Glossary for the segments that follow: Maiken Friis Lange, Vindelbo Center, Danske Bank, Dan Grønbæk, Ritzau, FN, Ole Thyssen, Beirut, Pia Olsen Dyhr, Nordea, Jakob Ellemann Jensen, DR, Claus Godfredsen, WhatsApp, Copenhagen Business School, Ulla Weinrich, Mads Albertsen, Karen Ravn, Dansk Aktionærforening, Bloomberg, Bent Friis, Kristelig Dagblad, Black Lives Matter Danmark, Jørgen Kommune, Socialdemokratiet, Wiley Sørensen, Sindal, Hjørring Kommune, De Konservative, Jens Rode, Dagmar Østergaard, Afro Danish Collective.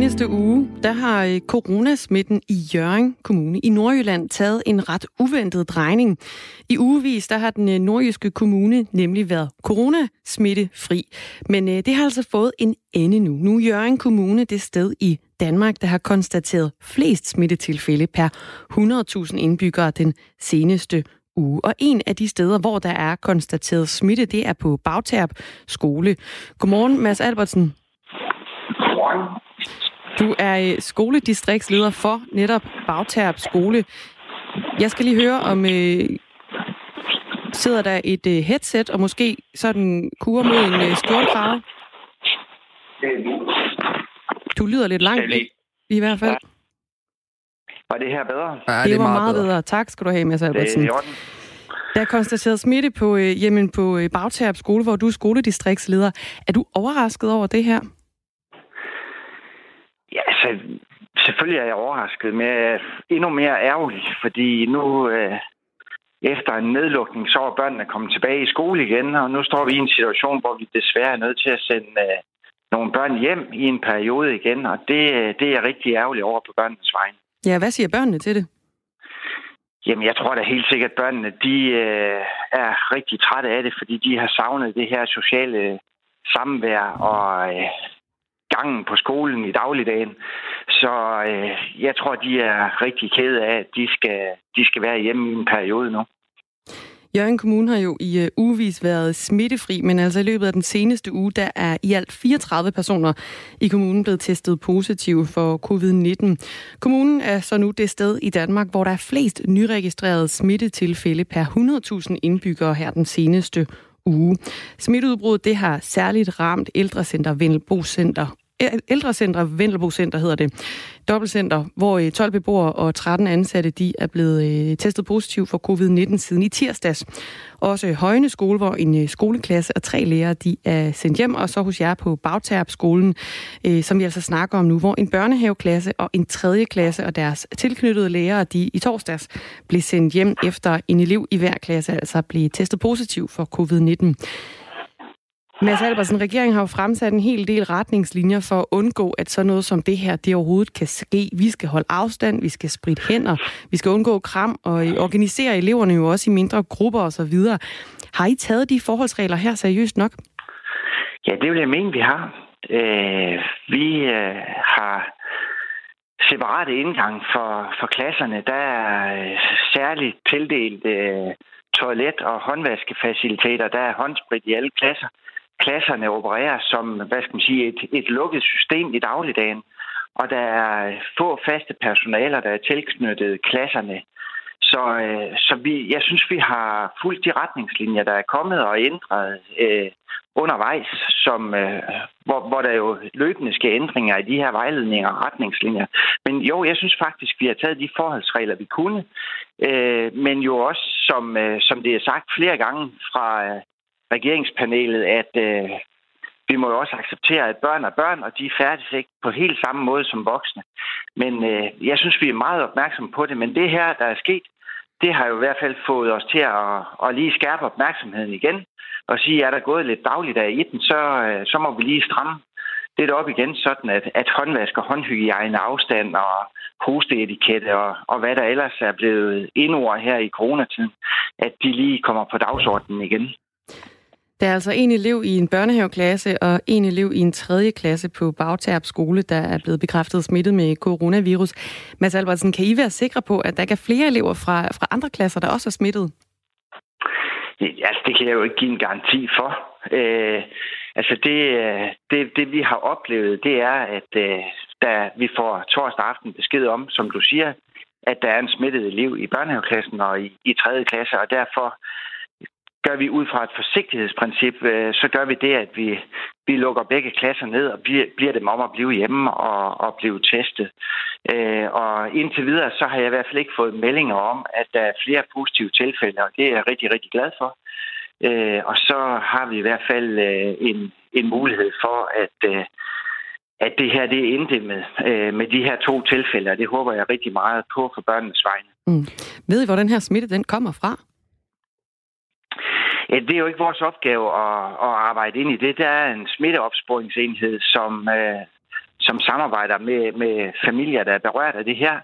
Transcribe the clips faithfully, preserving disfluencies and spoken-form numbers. seneste uge, der har coronasmitten i Jørgen Kommune i Nordjylland taget en ret uventet drejning. I ugevis, der har den nordjyske kommune nemlig været coronasmittefri. Men det har altså fået en ende nu. Nu er Jørgen Kommune det sted i Danmark, der har konstateret flest smittetilfælde per hundrede tusind indbyggere den seneste uge. Og en af de steder, hvor der er konstateret smitte, det er på Bagterp Skole. Godmorgen, Mads Albertsen. Du er skoledistriktsleder for netop Bagterp Skole. Jeg skal lige høre, om øh, sidder der et øh, headset og måske sådan kurer mod en øh, skjortekrave? Du lyder lidt langt i, i hvert fald. Ja. Var det her bedre? Ja, det, det var meget bedre. bedre. Tak skal du have, Mads Albertsen. Der er konstateret smitte på, øh, jamen på øh, Bagterp Skole, hvor du er skoledistriktsleder. Er du overrasket over det her? Ja, så selvfølgelig er jeg overrasket, men endnu mere ærgerlig, fordi nu øh, efter en nedlukning, så er børnene kommet tilbage i skole igen, og nu står vi i en situation, hvor vi desværre er nødt til at sende øh, nogle børn hjem i en periode igen, og det, det er jeg rigtig ærgerlig over på børnenes vegne. Ja, hvad siger børnene til det? Jamen, jeg tror da helt sikkert, at børnene de, øh, er rigtig trætte af det, fordi de har savnet det her sociale samvær og Øh, gangen på skolen i dagligdagen. Så øh, jeg tror, de er rigtig kede af, at de skal, de skal være hjemme i en periode nu. Jørgen Kommune har jo i øh, ugevis været smittefri, men altså i løbet af den seneste uge, der er i alt fireogtredive personer i kommunen blevet testet positive for covid nitten. Kommunen er så nu det sted i Danmark, hvor der er flest nyregistrerede smittetilfælde per hundrede tusind indbyggere her den seneste uge. Smitteudbruddet, det har særligt ramt ældrecenter Vindelbo Center. Ældrecenter Vindelbo Center hedder det. Dobbeltcenter, hvor tolv beboere og tretten ansatte, de er blevet testet positiv for covid nitten siden i tirsdags. Også Højne Skole, hvor en skoleklasse og tre lærere, de er sendt hjem, og så hos jer på Bagterp Skolen, som vi altså snakker om nu, hvor en børnehaveklasse og en tredje klasse og deres tilknyttede lærere, de i torsdags blev sendt hjem efter en elev i hver klasse, altså blev testet positiv for covid nitten. Mads Albertsen, regeringen har jo fremsat en hel del retningslinjer for at undgå, at sådan noget som det her, det overhovedet kan ske. Vi skal holde afstand, vi skal spritte hænder, vi skal undgå kram og organisere eleverne jo også i mindre grupper osv. Har I taget de forholdsregler her seriøst nok? Ja, det vil jeg mene, vi har. Øh, vi øh, har separate indgang for, for klasserne. Der er øh, særligt tildelt øh, toilet- og håndvaskefaciliteter. Der er håndsprit i alle klasser. Klasserne opererer som, hvad skal man sige, et, et lukket system i dagligdagen, og der er få faste personaler, der er tilknyttet klasserne. Så, øh, så vi, jeg synes, vi har fulgt de retningslinjer, der er kommet og ændret øh, undervejs, som, øh, hvor, hvor der jo løbende sker ændringer i de her vejledninger og retningslinjer. Men jo, jeg synes faktisk, vi har taget de forholdsregler, vi kunne, øh, men jo også, som, øh, som det er sagt flere gange fra Øh, regeringspanelet, at øh, vi må jo også acceptere, at børn er børn, og de færdes ikke på helt samme måde som voksne. Men øh, jeg synes, vi er meget opmærksomme på det, men det her, der er sket, det har jo i hvert fald fået os til at, at lige skærpe opmærksomheden igen, og sige, er der gået lidt dagligdag i den, så, øh, så må vi lige stramme lidt op igen, sådan at, at håndvask og håndhygiejne afstand og hosteetikette og, og hvad der ellers er blevet endord her i coronatiden, at de lige kommer på dagsordenen igen. Der er altså en elev i en børnehaveklasse og en elev i en tredje klasse på Bagterp Skole, der er blevet bekræftet smittet med coronavirus. Mads Albertsen, kan I være sikre på, at der ikke er flere elever fra, fra andre klasser, der også er smittet? Altså, det kan jeg jo ikke give en garanti for. Øh, altså, det, det, det vi har oplevet, det er, at da vi får torsdag aften besked om, som du siger, at der er en smittet elev i børnehaveklassen og i, i tredje klasse, og derfor gør vi ud fra et forsigtighedsprincip, så gør vi det, at vi, vi lukker begge klasser ned og bliver, bliver dem om at blive hjemme og, og blive testet. Og indtil videre, så har jeg i hvert fald ikke fået meldinger om, at der er flere positive tilfælde, og det er jeg rigtig, rigtig glad for. Og så har vi i hvert fald en, en mulighed for, at, at det her det er inddæmmet med de her to tilfælde, og det håber jeg rigtig meget på for børnenes vegne. Mm. Ved I, hvor den her smitte den kommer fra? Det er jo ikke vores opgave at, at arbejde ind i det. Der er en smitteopsporingsenhed, som, øh, som samarbejder med, med familier, der er berørt af det her.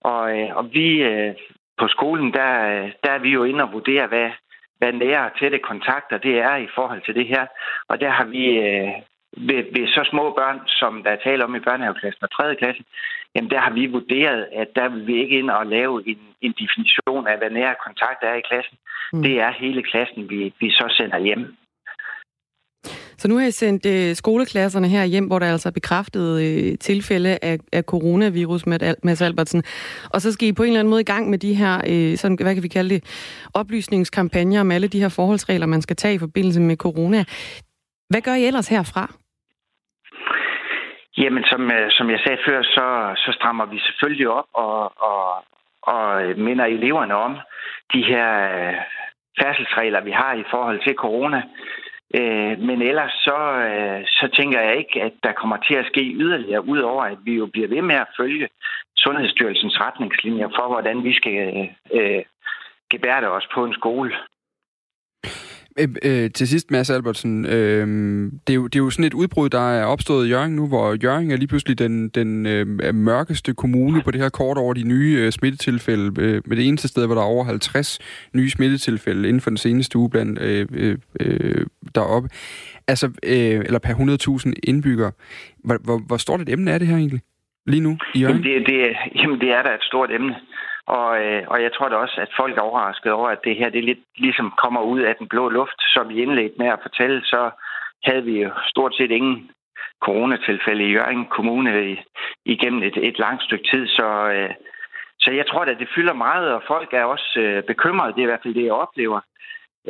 Og, og vi på skolen, der, der er vi jo inde og vurdere, hvad, hvad nære og tætte kontakter det er i forhold til det her. Og der har vi ved, ved så små børn, som der er tale om i børnehaveklassen og tredje klasse, jamen der har vi vurderet, at der vil vi ikke ind og lave en, en definition af, hvad nære kontakt er i klassen. Mm. Det er hele klassen, vi, vi så sender hjem. Så nu har I sendt øh, skoleklasserne her hjem, hvor der er altså bekræftet øh, tilfælde af, af coronavirus, med Mads Albertsen. Og så skal I på en eller anden måde i gang med de her, øh, sådan, hvad kan vi kalde det, oplysningskampagner om alle de her forholdsregler, man skal tage i forbindelse med corona. Hvad gør I ellers herfra? Jamen, som, øh, som jeg sagde før, så, så strammer vi selvfølgelig op og, og, og minder eleverne om de her øh, færdselsregler, vi har i forhold til corona. Men ellers så, så tænker jeg ikke, at der kommer til at ske yderligere, udover at vi jo bliver ved med at følge Sundhedsstyrelsens retningslinjer for, hvordan vi skal øh, gebærde os på en skole. Øh, øh, til sidst, Mads Albertsen, øh, det, er jo, det er jo sådan et udbrud, der er opstået i Hjørring nu, hvor Hjørring er lige pludselig den, den øh, mørkeste kommune på det her kort over de nye øh, smittetilfælde. Øh, med det eneste sted, hvor der er over halvtreds nye smittetilfælde inden for den seneste uge blandt øh, øh, deroppe. Altså, øh, eller per hundrede tusind indbyggere. Hvor, hvor, hvor stort et emne er det her egentlig lige nu i Hjørring? Jamen det, det, jamen, det er da et stort emne. Og, øh, og jeg tror da også, at folk er overrasket over, at det her det lidt ligesom kommer ud af den blå luft. Som vi indledte med at fortælle, så havde vi jo stort set ingen coronatilfælde i Hjørring Kommune igennem et, et langt stykke tid. Så, øh, så jeg tror da, det fylder meget, og folk er også øh, bekymrede. Det er i hvert fald det, jeg oplever.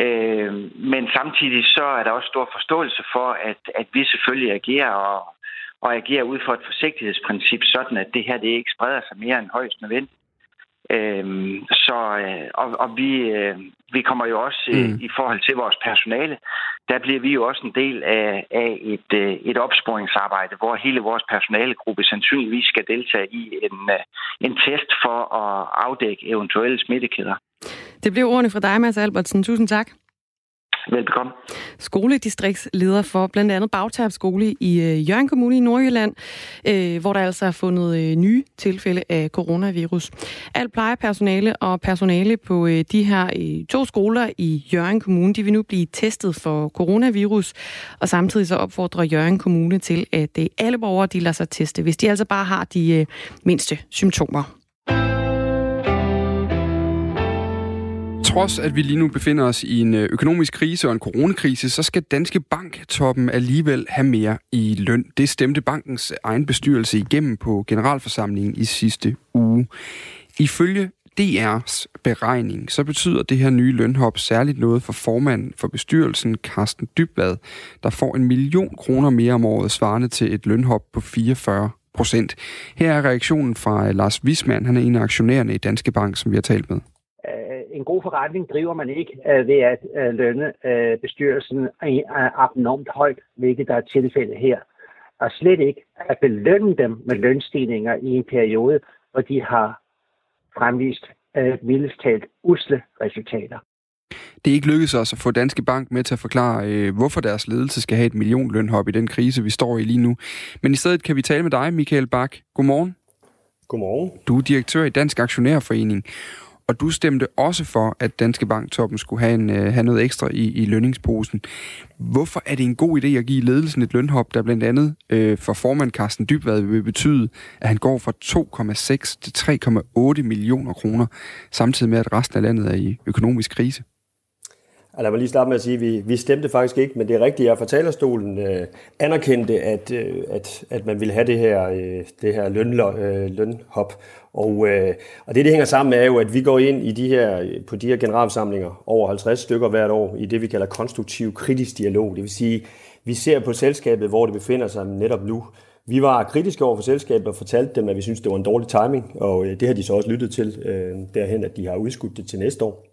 Øh, men samtidig så er der også stor forståelse for, at, at vi selvfølgelig agerer og, og agerer ud fra et forsigtighedsprincip, sådan at det her det ikke spreder sig mere end højst nødvendigt. Øhm, så, øh, og, og vi, øh, vi kommer jo også øh, mm. i forhold til vores personale, der bliver vi jo også en del af, af et, øh, et opsporingsarbejde, hvor hele vores personalegruppe sandsynligvis skal deltage i en, øh, en test for at afdække eventuelle smittekæder. Det blev ordene fra dig, Mads Albertsen. Tusind tak. Velbekomme. Skoledistriktsleder for blandt andet Bagterp Skole i øh, Jørgen Kommune i Nordjylland, øh, hvor der altså er fundet øh, nye tilfælde af coronavirus. Alt plejepersonale og personale på øh, de her øh, to skoler i Jørgen Kommune, de vil nu blive testet for coronavirus, og samtidig så opfordrer Jørgen Kommune til, at øh, alle borgere de lader sig teste, hvis de altså bare har de øh, mindste symptomer. Trods at vi lige nu befinder os i en økonomisk krise og en coronakrise, så skal Danske Bank-toppen alligevel have mere i løn. Det stemte bankens egen bestyrelse igennem på generalforsamlingen i sidste uge. Ifølge D R's beregning, så betyder det her nye lønhop særligt noget for formanden for bestyrelsen, Karsten Dybvad, der får en million kroner mere om året, svarende til et lønhop på fireogfyrre procent. Her er reaktionen fra Lars Wismann, han er en af aktionærerne i Danske Bank, som vi har talt med. En god forretning driver man ikke øh, ved at øh, lønne øh, bestyrelsen abnormt højt, hvilket der er tilfælde her. Og slet ikke at belønne dem med lønstigninger i en periode, hvor de har fremvist øh, mildest talt usle resultater. Det er ikke lykkedes os at få Danske Bank med til at forklare, øh, hvorfor deres ledelse skal have et millionlønhop i den krise, vi står i lige nu. Men i stedet kan vi tale med dig, Michael Bak. Godmorgen. Godmorgen. Du er direktør i Dansk Aktionærforening. Og du stemte også for, at Danske Bank-toppen skulle have, en, have noget ekstra i, i lønningsposen. Hvorfor er det en god idé at give ledelsen et lønhop, der blandt andet øh, for formand Karsten Dybvad vil betyde, at han går fra to komma seks til tre komma otte millioner kroner, samtidig med, at resten af landet er i økonomisk krise? Lad mig lige starte med at sige, at vi, vi stemte faktisk ikke, men det er rigtigt, jeg fra talerstolen øh, anerkendte, at, øh, at, at man ville have det her, øh, det her løn, øh, lønhop. Og, øh, og det, det hænger sammen med, er jo, at vi går ind i de her, på de her generalforsamlinger over halvtreds stykker hvert år i det, vi kalder konstruktiv kritisk dialog. Det vil sige, vi ser på selskabet, hvor det befinder sig netop nu. Vi var kritiske over for selskabet og fortalte dem, at vi synes det var en dårlig timing, og øh, det har de så også lyttet til øh, derhen, at de har udskudt det til næste år.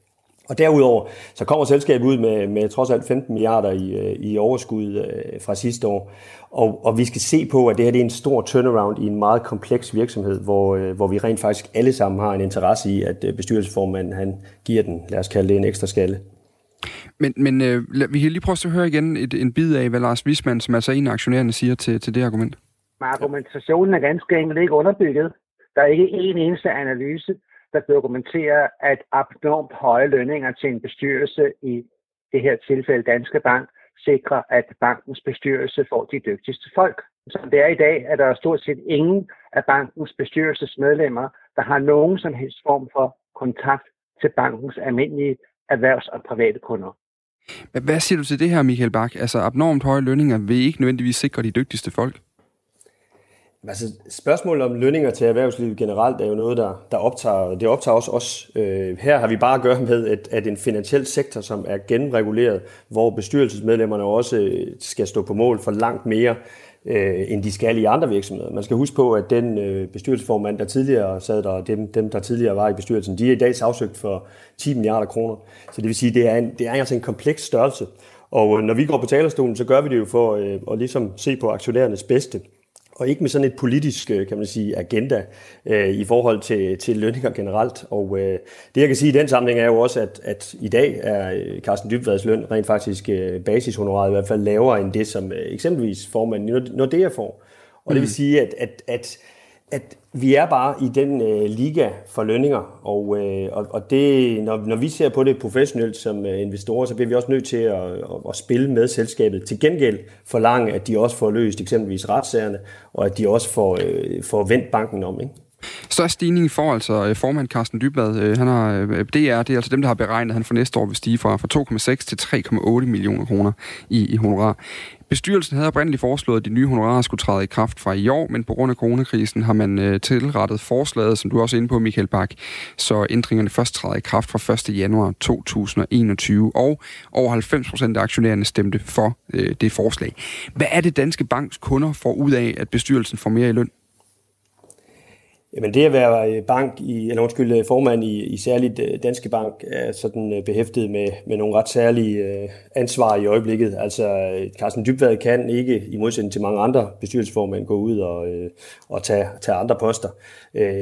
Og derudover så kommer selskabet ud med, med trods alt femten milliarder i, i overskud øh, fra sidste år. Og, og vi skal se på, at det her det er en stor turnaround i en meget kompleks virksomhed, hvor, øh, hvor vi rent faktisk alle sammen har en interesse i, at bestyrelsesformanden han giver den, lad os kalde det en ekstra skalle. Men, men øh, vi kan lige prøve at høre igen et, en bid af, hvad Lars Wismann, som altså en af aktionærerne, siger til, til det argument. Argumentationen er ganske enkelt ikke underbygget. Der er ikke en eneste analyse, der dokumenterer, at abnormt høje lønninger til en bestyrelse, i det her tilfælde Danske Bank, sikrer, at bankens bestyrelse får de dygtigste folk. Som det er i dag, er der stort set ingen af bankens bestyrelsesmedlemmer, der har nogen som helst form for kontakt til bankens almindelige erhvervs- og private kunder. Hvad siger du til det her, Michael Bak? Altså, abnormt høje lønninger vil ikke nødvendigvis sikre de dygtigste folk? Altså, spørgsmålet om lønninger til erhvervslivet generelt er jo noget, der, der optager, det optager også os. Øh, her har vi bare at gøre med, at, at en finansiel sektor, som er gennemreguleret, hvor bestyrelsesmedlemmerne også skal stå på mål for langt mere, øh, end de skal i andre virksomheder. Man skal huske på, at den øh, bestyrelsesformand, der tidligere sad der, og dem, dem, der tidligere var i bestyrelsen, de er i dag sagsøgt for ti milliarder kroner. Så det vil sige, at det er, en, det er altså en kompleks størrelse. Og når vi går på talerstolen, så gør vi det jo for øh, at ligesom se på aktionærernes bedste. Og ikke med sådan et politisk, kan man sige, agenda øh, i forhold til, til lønninger generelt. Og øh, det, jeg kan sige i den sammenhæng, er jo også, at, at i dag er Karsten Dybvads løn rent faktisk øh, basishonoraret i hvert fald lavere end det, som øh, eksempelvis formanden i Nordea får. Og det vil sige, at, at, at, at vi er bare i den øh, liga for lønninger. Og, øh, og, og det, når, når vi ser på det professionelt som øh, investorer, så bliver vi også nødt til at, at, at spille med selskabet. Til gengæld forlange, at de også får løst eksempelvis retssagerne, og at de også får, øh, får vendt banken om, ikke? Størst stigning får altså formand Karsten Dybvad. Han har D R, det er altså dem, der har beregnet, at han for næste år vil stige fra, fra to komma seks til tre komma otte millioner kroner i, i honorar. Bestyrelsen havde oprindeligt foreslået, at de nye honorarer skulle træde i kraft fra i år, men på grund af coronakrisen har man øh, tilrettet forslaget, som du også er inde på, Michael Bak, så ændringerne først træder i kraft fra første januar to tusind og enogtyve, og over halvfems procent af aktionærerne stemte for øh, det forslag. Hvad er det Danske Banks kunder får ud af, at bestyrelsen får mere i løn? Jamen det at være bank i, eller undskyld, formand i, i særligt Danske Bank er sådan behæftet med, med nogle ret særlige ansvar i øjeblikket. Altså Karsten Dybvad kan ikke, i modsætning til mange andre bestyrelsesformænd, gå ud og, og tage, tage andre poster.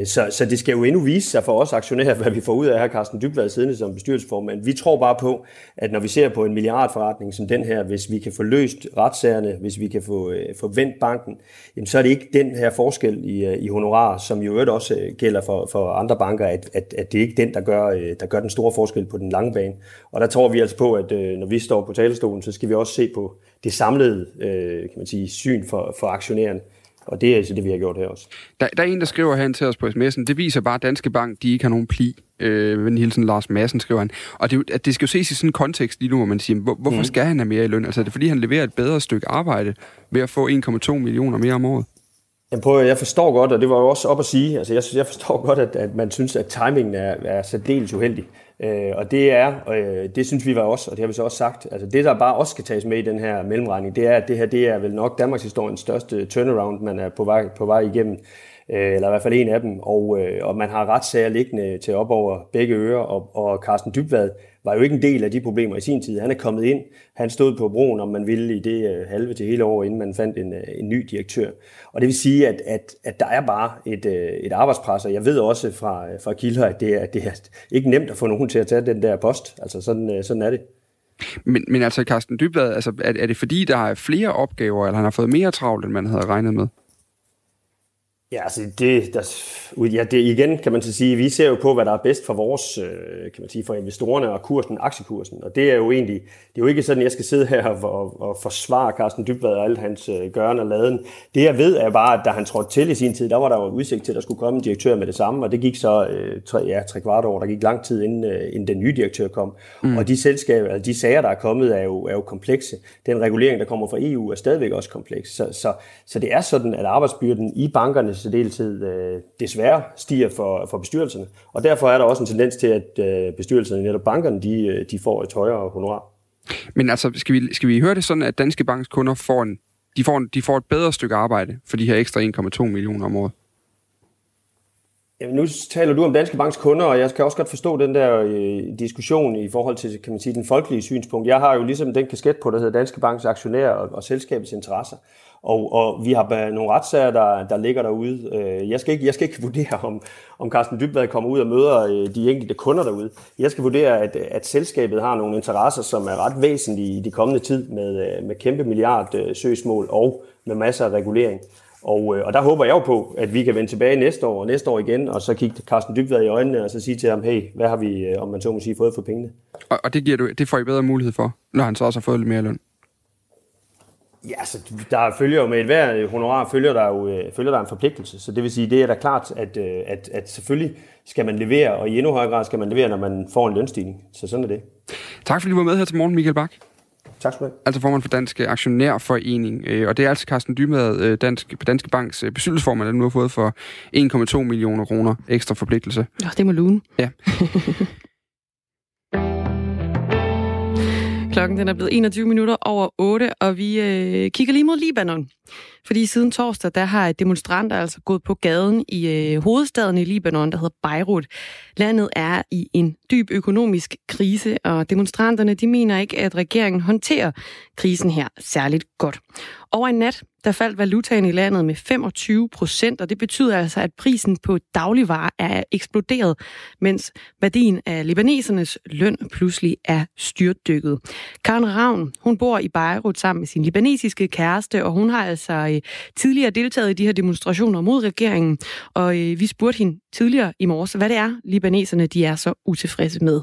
Så, så det skal jo endnu vise sig for os aktionærer, hvad vi får ud af her Karsten Dybvad siddende som bestyrelsesformand. Vi tror bare på, at når vi ser på en milliardforretning som den her, hvis vi kan få løst retssagerne, hvis vi kan få, få vendt banken, jamen, så er det ikke den her forskel i, i honorar, som jo også gælder for, for andre banker, at, at, at det ikke er den, der gør, der gør den store forskel på den lange bane. Og der tror vi altså på, at når vi står på talerstolen, så skal vi også se på det samlede, kan man sige, syn for, for aktionærerne. Og det er altså det, vi har gjort her også. Der, der er en, der skriver herhen til os på sms'en, det viser bare, at Danske Bank, de ikke har nogen pli. Øh, en hilsen Lars Madsen, skriver han. Og det, at det skal jo ses i sådan en kontekst lige nu, hvor man siger, hvor, hvorfor mm. skal han have mere i løn? Altså er det, fordi han leverer et bedre stykke arbejde ved at få en komma to millioner mere om året? Jamen prøv, jeg forstår godt, og det var jo også op at sige, altså jeg, jeg forstår godt, at, at man synes, at timingen er, er særdeles uheldig. Øh, og det er, øh, det synes vi var også, og det har vi så også sagt, altså det, der bare også skal tages med i den her mellemregning, det er, at det her, det er vel nok Danmarks historiens største turnaround, man er på vej, på vej igennem, øh, eller i hvert fald en af dem, og, øh, og man har retssager liggende til op over begge ører, og, og Karsten Dybvad var jo ikke en del af de problemer i sin tid. Han er kommet ind, han stod på broen, om man ville, i det halve til hele år, inden man fandt en, en ny direktør. Og det vil sige, at, at, at der er bare et, et arbejdspres, og jeg ved også fra, fra Kildhøj, at det er, det er ikke nemt at få nogen til at tage den der post. Altså sådan, sådan er det. Men, men altså Karsten Dybvad, altså, er, er det fordi, der er flere opgaver, eller han har fået mere travlt, end man havde regnet med? Ja, altså det, der, ja, det igen kan man så sige, vi ser jo på, hvad der er bedst for vores, kan man sige, for investorerne og kursen, aktiekursen. Og det er jo egentlig, det er jo ikke sådan, at jeg skal sidde her og, og forsvare Karsten Dybvad og alt hans gøren og laden. Det jeg ved er bare, at da han trådte til i sin tid, der var der jo udsigt til, at der skulle komme en direktør med det samme, og det gik så tre, ja, tre kvart år, der gik lang tid, inden, inden den nye direktør kom. Mm. Og de selskaber, altså de sager, der er kommet, er jo, er jo komplekse. Den regulering, der kommer fra E U, er stadigvæk også kompleks. Så, så, så det er sådan, at arbejdsbyrden i bankerne så deltid øh, desværre stiger for, for bestyrelserne. Og derfor er der også en tendens til, at øh, bestyrelserne, netop bankerne, de, de får et højere honorar. Men altså, skal vi, skal vi høre det sådan, at Danske Banks kunder får, en, de får, en, de får et bedre stykke arbejde for de her ekstra en komma to millioner om året? Jamen, nu taler du om Danske Banks kunder, og jeg kan også godt forstå den der øh, diskussion i forhold til, kan man sige, den folkelige synspunkt. Jeg har jo ligesom den kasket på, der hedder Danske Banks aktionærer og, og selskabets interesser. Og, og vi har nogle retssager, der, der ligger derude. Jeg skal ikke, jeg skal ikke vurdere, om, om Karsten Dybvad kommer ud og møder de enkelte kunder derude. Jeg skal vurdere, at, at selskabet har nogle interesser, som er ret væsentlige i de kommende tid med, med kæmpe milliard søgsmål og med masser af regulering. Og, øh, og der håber jeg jo på, at vi kan vende tilbage næste år og næste år igen, og så kigge Karsten Dybvad i øjnene, og så sige til ham, hey, hvad har vi, om man så må sige, fået for pengene? Og, og det, giver du, det får I bedre mulighed for, når han så også har fået lidt mere løn? Ja, så der følger jo med et hver honorar, følger der jo følger der en forpligtelse. Så det vil sige, det er da klart, at, at, at selvfølgelig skal man levere, og i endnu højere grad skal man levere, når man får en lønstigning. Så sådan er det. Tak fordi du var med her til morgen, Michael Bak. Tak skal du have. Altså formand for Dansk Aktionærforening, og det er altså Karsten Dybvad, Dansk, Danske Banks bestyrelsesformand, der nu har fået for en komma to millioner kroner ekstra forpligtelse. Ja, det må lune. Ja. Klokken den er blevet enogtyve minutter over otte, og vi øh, kigger lige mod Libanon. Fordi siden torsdag, der har demonstranter altså gået på gaden i øh, hovedstaden i Libanon, der hedder Beirut. Landet er i en dyb økonomisk krise, og demonstranterne de mener ikke, at regeringen håndterer krisen her særligt godt. Over en nat, der faldt valutaen i landet med femogtyve procent, og det betyder altså, at prisen på dagligvarer er eksploderet, mens værdien af libanesernes løn pludselig er styrtdykket. Karen Ravn, hun bor i Beirut sammen med sin libanesiske kæreste, og hun har altså tidligere deltaget i de her demonstrationer mod regeringen, og vi spurgte hende tidligere i morges, hvad det er, libaneserne de er så utilfredse med.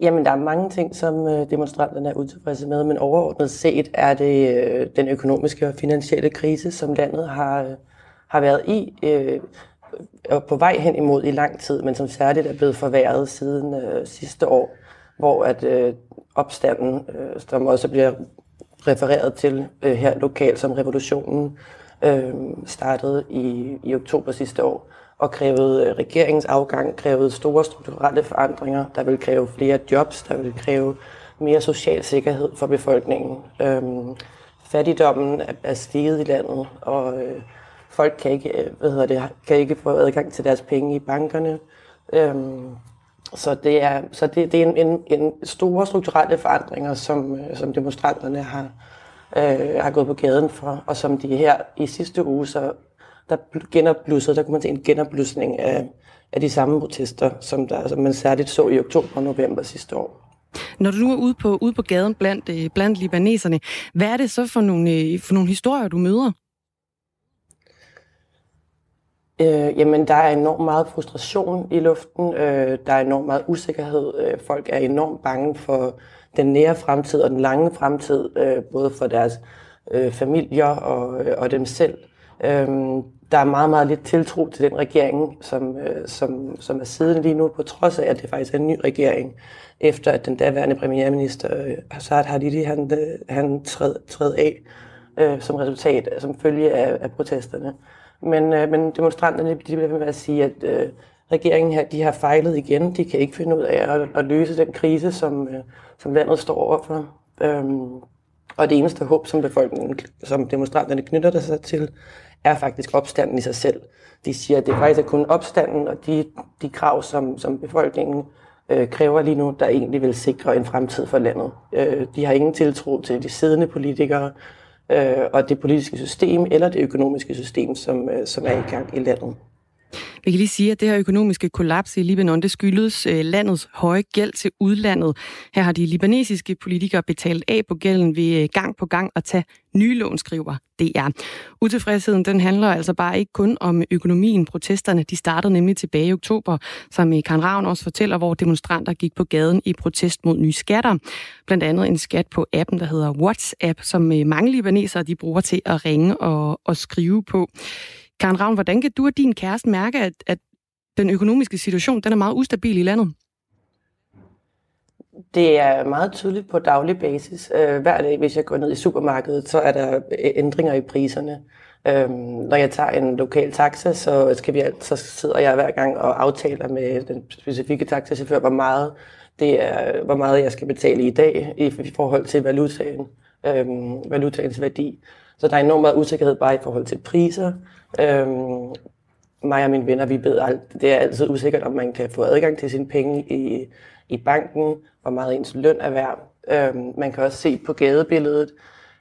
Jamen, der er mange ting, som demonstranterne er utilfredse med, men overordnet set er det den økonomiske og finansielle krise, som landet har, har været i og på vej hen imod i lang tid, men som særligt er blevet forværret siden sidste år, hvor at opstanden, som også bliver refereret til her lokalt som revolutionen, startede i, i oktober sidste år. Og krævede regeringens afgang, krævede store strukturelle forandringer, der ville kræve flere jobs, der ville kræve mere social sikkerhed for befolkningen. Øhm, fattigdommen er steget i landet, og øh, folk kan ikke, hvad hedder det, kan ikke få adgang til deres penge i bankerne. Øhm, så det er, så det, det er en, en, en store strukturelle forandringer, som, som demonstranterne har, øh, har gået på gaden for, og som de her i sidste uge så der genopblussede, der kunne man se en genopblussning af, af de samme protester, som, der, som man særligt så i oktober og november sidste år. Når du nu er ude på, ude på gaden blandt, blandt libaneserne, hvad er det så for nogle, for nogle historier, du møder? Øh, jamen, der er enormt meget frustration i luften, øh, der er enormt meget usikkerhed, øh, folk er enormt bange for den nære fremtid og den lange fremtid, øh, både for deres øh, familier og, og dem selv. Øhm, der er meget, meget lidt tiltro til den regering, som, øh, som, som er siddende lige nu, på trods af, at det faktisk er en ny regering, efter at den daværende premierminister, øh, Hassan Diab, han, han træd, træd af øh, som resultat, som følge af, af protesterne. Men, øh, men demonstranterne, de bliver ved med at sige, at øh, regeringen her, de har fejlet igen, de kan ikke finde ud af at, at løse den krise, som, øh, som landet står overfor. Øhm, og det eneste håb, som befolkningen, som demonstranterne knytter sig til, er faktisk opstanden i sig selv. De siger, at det faktisk er kun opstanden og de, de krav, som, som befolkningen øh, kræver lige nu, der egentlig vil sikre en fremtid for landet. Øh, de har ingen tiltro til de siddende politikere øh, og det politiske system eller det økonomiske system, som, øh, som er i gang i landet. Vi kan lige sige, at det her økonomiske kollaps i Libanon, det skyldes landets høje gæld til udlandet. Her har de libanesiske politikere betalt af på gælden ved gang på gang at tage nye lån, skriver D R. Utilfredsheden, den handler altså bare ikke kun om økonomien. Protesterne, de startede nemlig tilbage i oktober, som Karen Ravn også fortæller, hvor demonstranter gik på gaden i protest mod nye skatter. Blandt andet en skat på appen, der hedder WhatsApp, som mange libanesere, de bruger til at ringe og, og skrive på. Karen Ravn, hvordan kan du og din kæreste mærke, at, at den økonomiske situation den er meget ustabil i landet? Det er meget tydeligt på daglig basis. Hver dag, hvis jeg går ned i supermarkedet, så er der ændringer i priserne. Når jeg tager en lokal taxa, så, skal vi, så sidder jeg hver gang og aftaler med den specifikke taxachauffør, hvor meget, det er, hvor meget jeg skal betale i dag i forhold til valutaen, valutaens værdi. Så der er enormt meget usikkerhed bare i forhold til priser. Øhm, mig og mine venner, vi ved alt. Det er altid usikkert, om man kan få adgang til sine penge i, i banken, hvor meget ens løn er værd. Øhm, man kan også se på gadebilledet,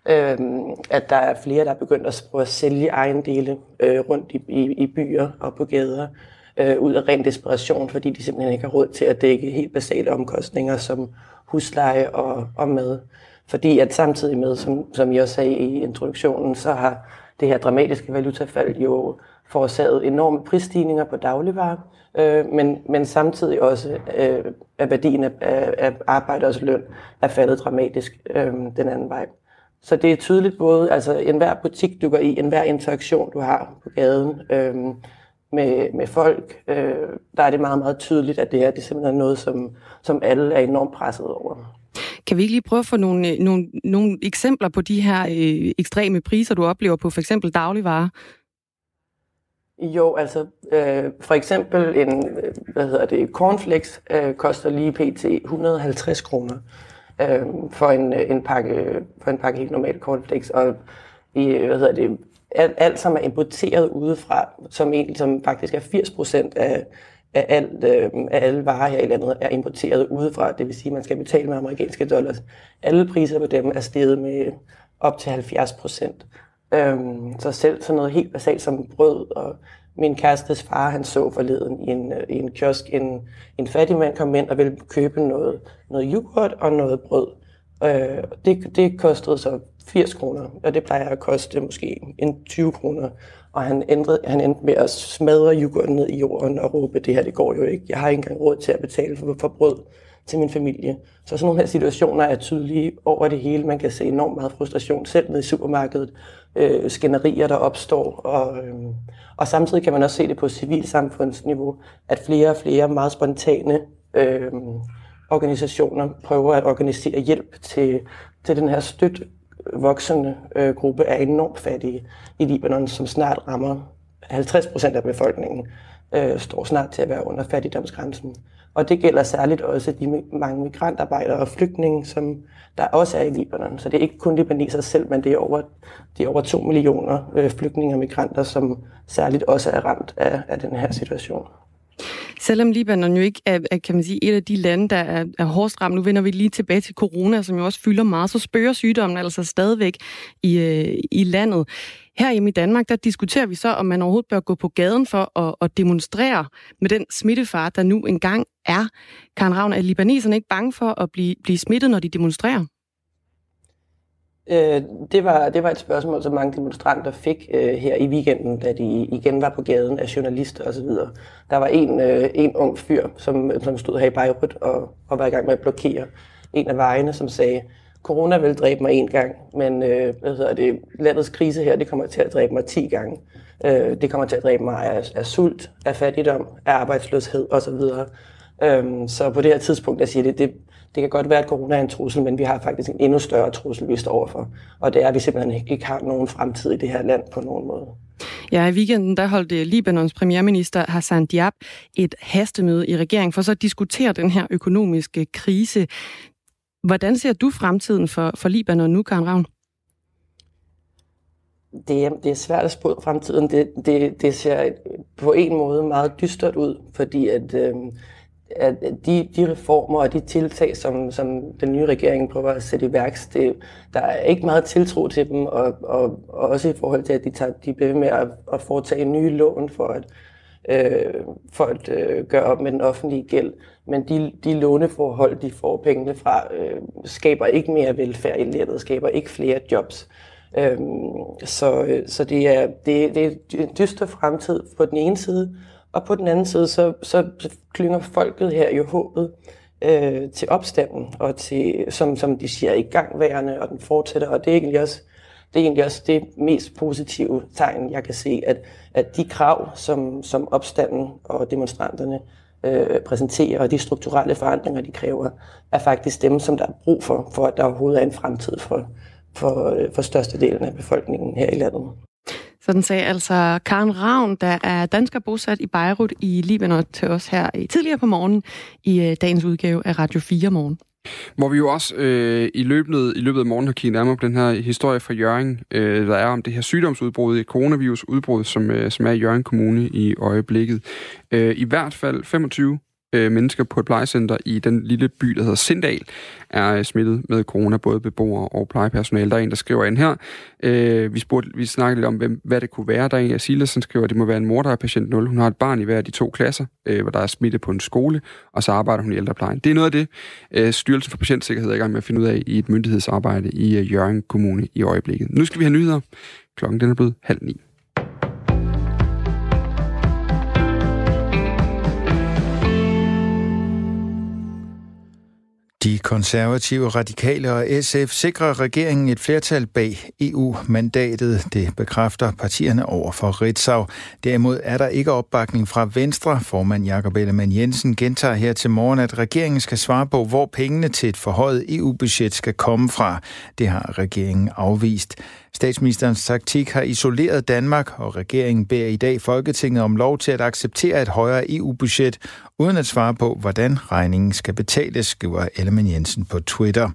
øhm, at der er flere, der er begyndt at prøve at sælge ejendele øh, rundt i, i, i byer og på gader, øh, ud af ren desperation, fordi de simpelthen ikke har råd til at dække helt basale omkostninger som husleje og, og mad. Fordi at samtidig med, som, som jeg også sagde i introduktionen, så har det her dramatiske valutafald jo forårsaget enorme prisstigninger på dagligvarer, øh, men, men samtidig også, øh, at værdien af, af arbejderes løn er faldet dramatisk øh, den anden vej. Så det er tydeligt både, altså enhver butik, du går i, enhver interaktion, du har på gaden øh, med, med folk, øh, der er det meget, meget tydeligt, at det her det er simpelthen noget, som, som alle er enormt presset over. Kan vi ikke lige prøve at få nogle, nogle, nogle eksempler på de her øh, ekstreme priser, du oplever på for eksempel dagligvarer? Jo, altså øh, for eksempel en, hvad hedder det, cornflakes øh, koster lige pt. et hundrede og halvtreds kroner øh, for en, en pakke, for en pakke helt normal cornflakes, og i, hvad hedder det, alt, alt som er importeret udefra, som egentlig som faktisk er firs procent af Af, alt, øh, af alle varer her i landet er importeret udefra. Det vil sige, at man skal betale med amerikanske dollars. Alle priser på dem er steget med op til halvfjerds procent. Øhm, så selv sådan noget helt basalt som brød. Og min kærestes far, han så forleden i en, i en kiosk, en, en fattig mand kom ind og ville købe noget, noget yoghurt og noget brød. Øh, det, det kostede så firs kroner, og det plejer at koste måske en tyve kroner. Og han, ændrede, han endte med at smadre yoghurten ned i jorden og råbe, det her det går jo ikke. Jeg har ikke engang råd til at betale for, for brød til min familie. Så sådan nogle her situationer er tydelige over det hele. Man kan se enormt meget frustration selv nede i supermarkedet. Øh, skænderier, der opstår. Og, øh, og samtidig kan man også se det på civilsamfundsniveau, at flere og flere meget spontane øh, organisationer prøver at organisere hjælp til, til den her støtte. Voksende øh, gruppe er enormt fattige i Libanon, som snart rammer halvtreds procent af befolkningen, øh, står snart til at være under fattigdomsgrænsen. Og det gælder særligt også de mange migrantarbejdere og flygtninge, som der også er i Libanon. Så det er ikke kun libaneser selv, men det er over, de er over to millioner øh, flygtninge og migranter, som særligt også er ramt af, af den her situation. Selvom Libanon jo ikke er, kan man sige, et af de lande, der er, er hårdest ramt, nu vender vi lige tilbage til corona, som jo også fylder meget, så spørger sygdommen altså stadigvæk i, øh, i landet. Herhjemme i Danmark, der diskuterer vi så, om man overhovedet bør gå på gaden for at, at demonstrere med den smittefare, der nu engang er. Karen Ravn, er libaneserne ikke bange for at blive, blive smittet, når de demonstrerer? Øh, det, var, det var et spørgsmål, som mange demonstranter fik øh, her i weekenden, da de igen var på gaden af journalister osv. Der var en, øh, en ung fyr, som, som stod her i Beirut og, og var i gang med at blokere en af vejene, som sagde, corona vil dræbe mig en gang, men øh, hvad hedder det, landets krise her, det kommer til at dræbe mig ti gange. Øh, det kommer til at dræbe mig af, af sult, af fattigdom, af arbejdsløshed osv. Så på det her tidspunkt, der siger det, det, det kan godt være, at corona er en trussel, men vi har faktisk en endnu større trussel, vi står overfor. Og det er, at vi simpelthen ikke har nogen fremtid i det her land på nogen måde. Ja, i weekenden der holdt Libanons premierminister Hassan Diab et hastemøde i regeringen for så at diskutere den her økonomiske krise. Hvordan ser du fremtiden for, for Libanon nu, Karen Ravn? Det er, det er svært at spå fremtiden. Det, det, det ser på en måde meget dystert ud, fordi at... Øh, at de, de reformer og de tiltag, som, som den nye regering prøver at sætte i værks, det, der er ikke meget tiltro til dem, og, og, og også i forhold til, at de, tager, de bliver ved med at, at foretage nye lån for at, øh, for at øh, gøre op med den offentlige gæld. Men de, de låneforhold, de får pengene fra, øh, skaber ikke mere velfærd i landet, skaber ikke flere jobs. Øh, så så det, er, det, det er en dyster fremtid på den ene side. Og på den anden side, så, så klynger folket her jo håbet øh, til opstanden, og til, som, som de siger, i gangværende, og den fortsætter. Og det er egentlig også det, er egentlig også det mest positive tegn, jeg kan se, at, at de krav, som, som opstanden og demonstranterne øh, præsenterer, og de strukturelle forandringer, de kræver, er faktisk dem, som der er brug for, for at der overhovedet er en fremtid for, for, for størstedelen af befolkningen her i landet. Sådan sagde altså Karen Ravn, der er dansker bosat i Beirut i Libanon, til os her tidligere på morgenen i dagens udgave af Radio fire Morgen. Hvor vi jo også øh, i, løbet, i løbet af morgenen har kigget nærmere på den her historie fra Jørgen, øh, der er om det her sygdomsudbrud, et coronavirusudbrud, som, øh, som er i Jørgen Kommune i øjeblikket. Øh, I hvert fald 25 øh, mennesker på et plejecenter i den lille by, der hedder Sindal, er smittet med corona, både beboere og plejepersonale. Der er en, der skriver ind her. Øh, vi, spurgte, vi snakkede lidt om, hvem, hvad det kunne være. Der er en, Silasen skriver, at det må være en mor, der er patient nul. Hun har et barn i hver af de to klasser, øh, hvor der er smitte på en skole, og så arbejder hun i ældreplejen. Det er noget af det, øh, Styrelsen for Patientsikkerhed er i gang med at finde ud af i et myndighedsarbejde i øh, Jørgen Kommune i øjeblikket. Nu skal vi have nyheder. Klokken den er blevet halv ni. De konservative, radikale og S F sikrer regeringen et flertal bag E U-mandatet. Det bekræfter partierne over for Ritzau. Derimod er der ikke opbakning fra Venstre. Formand Jakob Ellemann Jensen gentager her til morgen, at regeringen skal svare på, hvor pengene til et forhøjet E U-budget skal komme fra. Det har regeringen afvist. Statsministerens taktik har isoleret Danmark, og regeringen beder i dag Folketinget om lov til at acceptere et højere E U-budget, uden at svare på, hvordan regningen skal betales, skriver Ellemann Jensen på Twitter.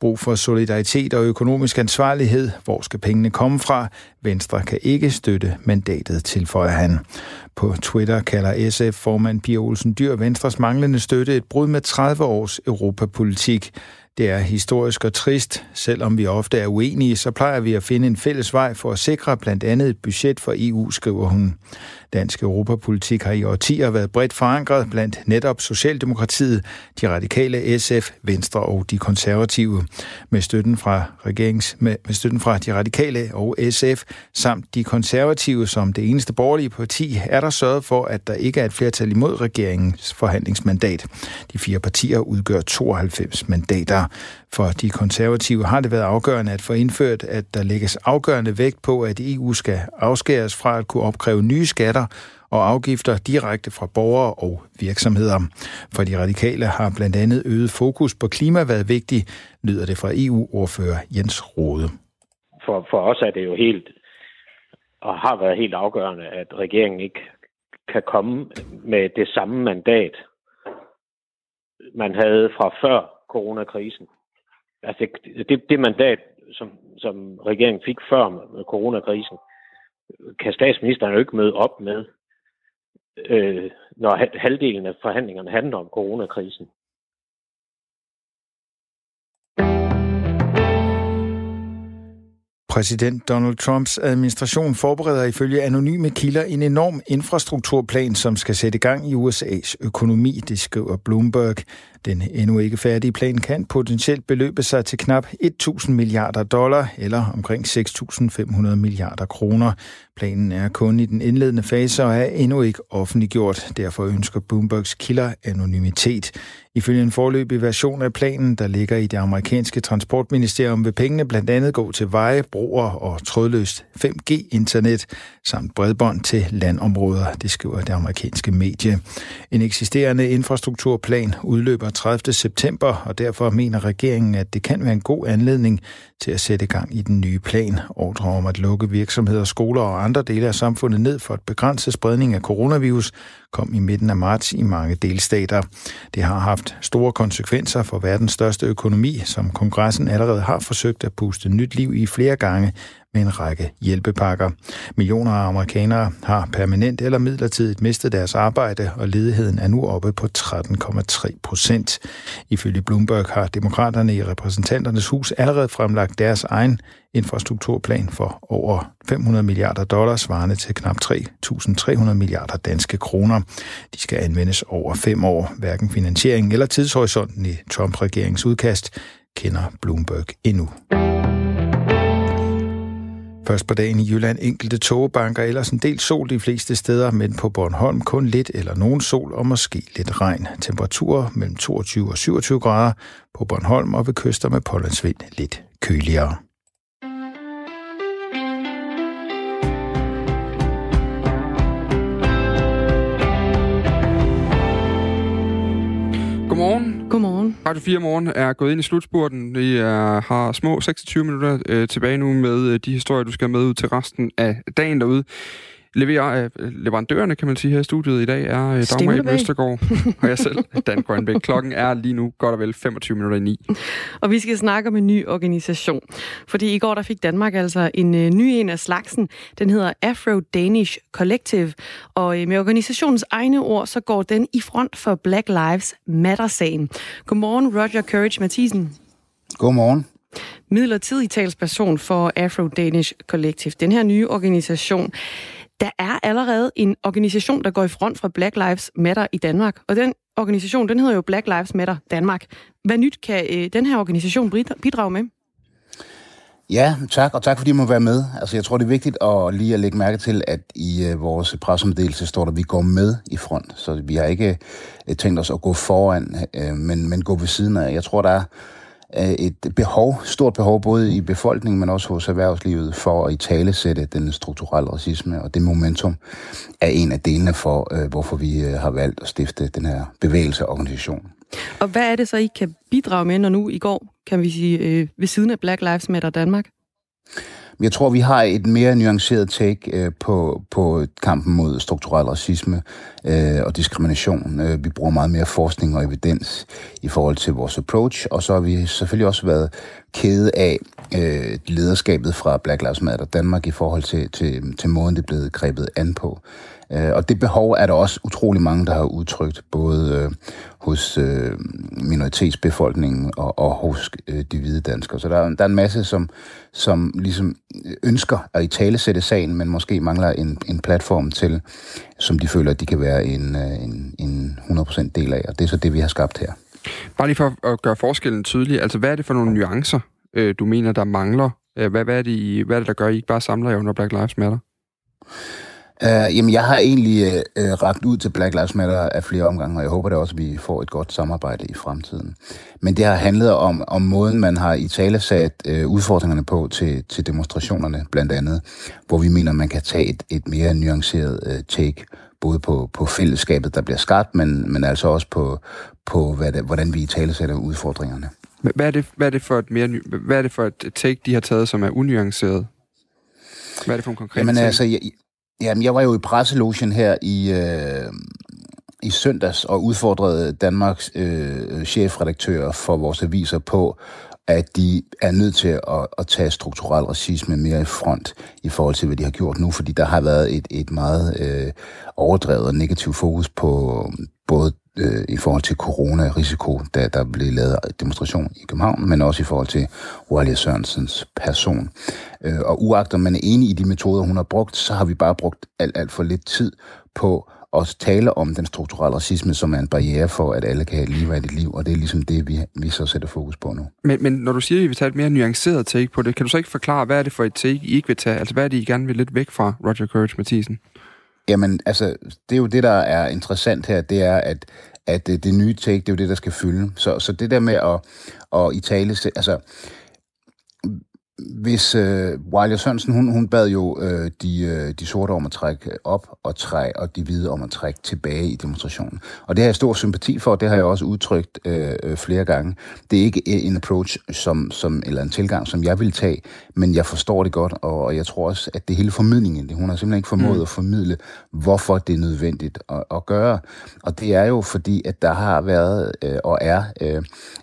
Brug for solidaritet og økonomisk ansvarlighed. Hvor skal pengene komme fra? Venstre kan ikke støtte mandatet, tilføjer han. På Twitter kalder S F-formand Pia Olsen Dyhr Venstres manglende støtte et brud med tredive års europapolitik. Det er historisk og trist. Selvom vi ofte er uenige, så plejer vi at finde en fælles vej for at sikre blandt andet et budget for E U, skriver hun. Dansk europapolitik har i årtier været bredt forankret blandt netop Socialdemokratiet, de radikale, S F, Venstre og de konservative. Med støtten fra, regerings, med, med støtten fra de radikale og S F samt de konservative som det eneste borgerlige parti, er der sørget for, at der ikke er et flertal imod regeringens forhandlingsmandat. De fire partier udgør tooghalvfems mandater. For de konservative har det været afgørende at få indført, at der lægges afgørende vægt på, at E U skal afskæres fra at kunne opkræve nye skatter og afgifter direkte fra borgere og virksomheder. For de radikale har blandt andet øget fokus på klima været vigtig, lyder det fra E U-ordfører Jens Rode. For, for os er det jo helt, og har været helt afgørende, at regeringen ikke kan komme med det samme mandat, man havde fra før coronakrisen. Altså det, det, det mandat, som, som regeringen fik før med coronakrisen, kan statsministeren jo ikke møde op med, øh, når halvdelen af forhandlingerne handler om coronakrisen. Præsident Donald Trumps administration forbereder ifølge anonyme kilder en enorm infrastrukturplan, som skal sætte gang i U S A's økonomi, det skriver Bloomberg. Den endnu ikke færdige plan kan potentielt beløbe sig til knap tusind milliarder dollar eller omkring seks tusind fem hundrede milliarder kroner. Planen er kun i den indledende fase og er endnu ikke offentliggjort. Derfor ønsker Bloombergs kilder anonymitet. Ifølge en foreløbig version af planen, der ligger i det amerikanske transportministerium, vil pengene blandt andet gå til veje, broer og trådløst fem G internet samt bredbånd til landområder, det skriver det amerikanske medie. En eksisterende infrastrukturplan udløber tredivte september, og derfor mener regeringen, at det kan være en god anledning til at sætte gang i den nye plan. Ordre om at lukke virksomheder, skoler og andre dele af samfundet ned for at begrænse spredning af coronavirus kom i midten af marts i mange delstater. Det har haft store konsekvenser for verdens største økonomi, som kongressen allerede har forsøgt at puste nyt liv i flere gange med en række hjælpepakker. Millioner af amerikanere har permanent eller midlertidigt mistet deres arbejde, og ledigheden er nu oppe på tretten komma tre procent. Ifølge Bloomberg har demokraterne i repræsentanternes hus allerede fremlagt deres egen infrastrukturplan for over fem hundrede milliarder dollar, svarende til knap tre tusind tre hundrede milliarder danske kroner. De skal anvendes over fem år. Hverken finansieringen eller tidshorisonten i Trump-regeringens udkast kender Bloomberg endnu. Først på dagen i Jylland enkelte tågebanker, ellers en del sol de fleste steder, men på Bornholm kun lidt eller nogen sol og måske lidt regn. Temperaturer mellem toogtyve og syvogtyve grader på Bornholm og ved kyster med pålandsvind lidt køligere. Godmorgen. Godmorgen. Radio fire Morgen er gået ind i slutspurten. Vi er, har små seksogtyve minutter øh, tilbage nu med øh, de historier, du skal med ud til resten af dagen derude. Leverer, leverandørerne, kan man sige, her i studiet i dag er Dagmar Østergaard og jeg selv, Dan Grønbæk. Klokken er lige nu godt og vel femogtyve minutter i ni. Og vi skal snakke om en ny organisation. Fordi i går der fik Danmark altså en ny en af slagsen. Den hedder Afro Danish Collective. Og med organisationens egne ord, så går den i front for Black Lives Matter-sagen. Godmorgen, Roger Courage Matthiesen. Godmorgen. Midlertidig talsperson for Afro Danish Collective. Den her nye organisation. Der er allerede en organisation, der går i front fra Black Lives Matter i Danmark. Og den organisation, den hedder jo Black Lives Matter Danmark. Hvad nyt kan øh, den her organisation bidrage med? Ja, tak. Og tak fordi I må være med. Altså, jeg tror, det er vigtigt at lige at lægge mærke til, at i øh, vores pressemeddelelse står der, at vi går med i front. Så vi har ikke øh, tænkt os at gå foran, øh, men, men gå ved siden af. Jeg tror, der er et behov, stort behov, både i befolkningen, men også hos erhvervslivet, for at italesætte den strukturelle racisme, og det momentum er en af delene for, hvorfor vi har valgt at stifte den her bevægelse og organisation. Og hvad er det så, I kan bidrage med, når nu i går, kan vi sige, ved siden af Black Lives Matter Danmark? Jeg tror, vi har et mere nuanceret take på, på kampen mod strukturel racisme og diskrimination. Vi bruger meget mere forskning og evidens i forhold til vores approach, og så har vi selvfølgelig også været kede af lederskabet fra Black Lives Matter Danmark i forhold til, til, til måden, det er blevet grebet an på. Og det behov er der også utrolig mange, der har udtrykt, både hos minoritetsbefolkningen og, og hos de hvide danskere. Så der er, der er en masse, som, som ligesom ønsker at italesætte sagen, men måske mangler en, en platform til, som de føler, at de kan være en, en, en hundrede procent del af. Og det er så det, vi har skabt her. Bare lige for at gøre forskellen tydelig, altså hvad er det for nogle nuancer, du mener, der mangler? Hvad, hvad, er, det, hvad er det, der gør, at I ikke bare samler jer under Black Lives Matter? Uh, jamen, jeg har egentlig uh, rakt ud til Black Lives Matter af flere omgange, og jeg håber da også, at vi får et godt samarbejde i fremtiden. Men det har handlet om, om måden, man har italesat uh, udfordringerne på til, til demonstrationerne, blandt andet, hvor vi mener, man kan tage et, et mere nuanceret uh, take, både på, på fællesskabet, der bliver skabt, men, men altså også på, på hvad det, hvordan vi italesætter udfordringerne. Hvad er det, hvad er det for et mere, hvad er det for et take, de har taget, som er unuanceret? Hvad er det for en konkret jamen, take? Altså, jeg, Jamen, jeg var jo i presselogen her i, øh, i søndags og udfordrede Danmarks øh, chefredaktører for vores aviser på, at de er nødt til at, at tage strukturel racisme mere i front i forhold til, hvad de har gjort nu, fordi der har været et, et meget øh, overdrevet og negativt fokus på både øh, i forhold til corona-risiko, da der blev lavet demonstration i København, men også i forhold til Wiley Sørensens person. Øh, og uagtet om man er enig i de metoder, hun har brugt, så har vi bare brugt alt, alt for lidt tid på at tale om den strukturelle racisme, som er en barriere for, at alle kan have et ligeværdigt liv, og det er ligesom det, vi, vi så sætter fokus på nu. Men, men når du siger, at I vil tage et mere nuanceret take på det, kan du så ikke forklare, hvad er det for et take, I ikke vil tage? Altså, hvad er det, I gerne vil lidt væk fra, Roger Courage Matthiesen? Jamen, altså, det er jo det, der er interessant her, det er, at, at det nye take, det er jo det, der skal fylde. Så, så det der med at, at i tale, altså, hvis øh, Wiley Sørensen, hun, hun bad jo øh, de, øh, de sorte om at trække op og træ, og de hvide om at trække tilbage i demonstrationen. Og det har jeg stor sympati for, og det har jeg også udtrykt øh, flere gange. Det er ikke en approach som, som, eller en tilgang, som jeg vil tage, men jeg forstår det godt, og, og jeg tror også, at det hele formidlingen, hun har simpelthen ikke formået mm. at formidle, hvorfor det er nødvendigt at, at gøre. Og det er jo fordi, at der har været øh, og er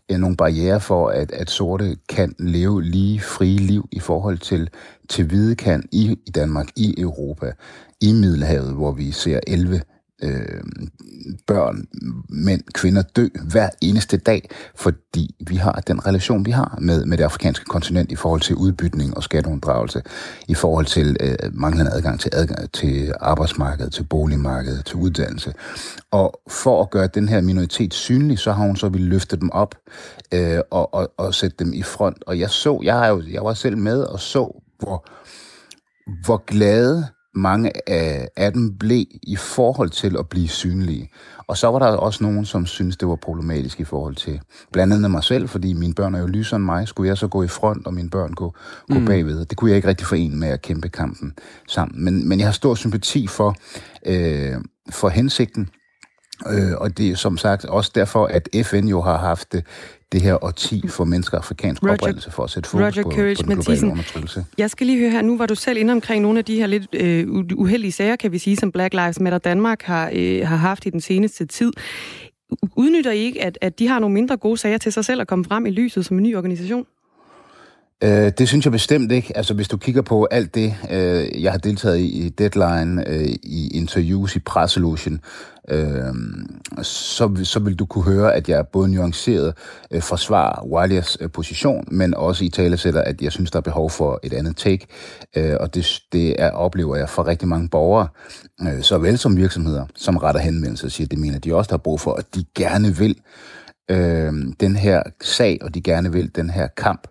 øh, nogle barrierer for, at, at sorte kan leve lige frie liv i forhold til, til hvide kan i, i Danmark, i Europa, i Middelhavet, hvor vi ser elleve øh, børn, mænd, kvinder dø hver eneste dag, fordi vi har den relation, vi har med, med det afrikanske kontinent i forhold til udbytning og skatteunddragelse, i forhold til øh, manglende adgang til, adgang til arbejdsmarkedet, til boligmarkedet, til uddannelse. Og for at gøre den her minoritet synlig, så har hun så ville løfte dem op øh, og, og, og sætte dem i front. Og jeg så, jeg, jo, jeg var selv med og så, hvor, hvor glade mange af, af dem blev i forhold til at blive synlige. Og så var der også nogen, som syntes, det var problematisk i forhold til blandt andet mig selv, fordi mine børn er jo lysere end mig. Skulle jeg så gå i front, og mine børn gå, gå mm. bagved? Det kunne jeg ikke rigtig forene med at kæmpe kampen sammen. Men, men jeg har stor sympati for, øh, for hensigten. Og det er som sagt også derfor, at F N jo har haft det her årti for mennesker af afrikansk oprindelse for at sætte fokus på, på den globale undertrykkelse. Jeg skal lige høre her, nu var du selv inde omkring nogle af de her lidt øh, uheldige sager, kan vi sige, som Black Lives Matter Danmark har, øh, har haft i den seneste tid. Udnytter I ikke, at, at de har nogle mindre gode sager til sig selv at komme frem i lyset som en ny organisation? Det synes jeg bestemt ikke. Altså, hvis du kigger på alt det, jeg har deltaget i Deadline, i interviews, i Presselogen, så, så vil du kunne høre, at jeg både nuanceret forsvarer Wiley's position, men også i talesætter, at jeg synes, der er behov for et andet take. Og det, det er, oplever jeg fra rigtig mange borgere, såvel som virksomheder, som retter henvendelser og siger, at det mener de også, der har brug for, og de gerne vil den her sag, og de gerne vil den her kamp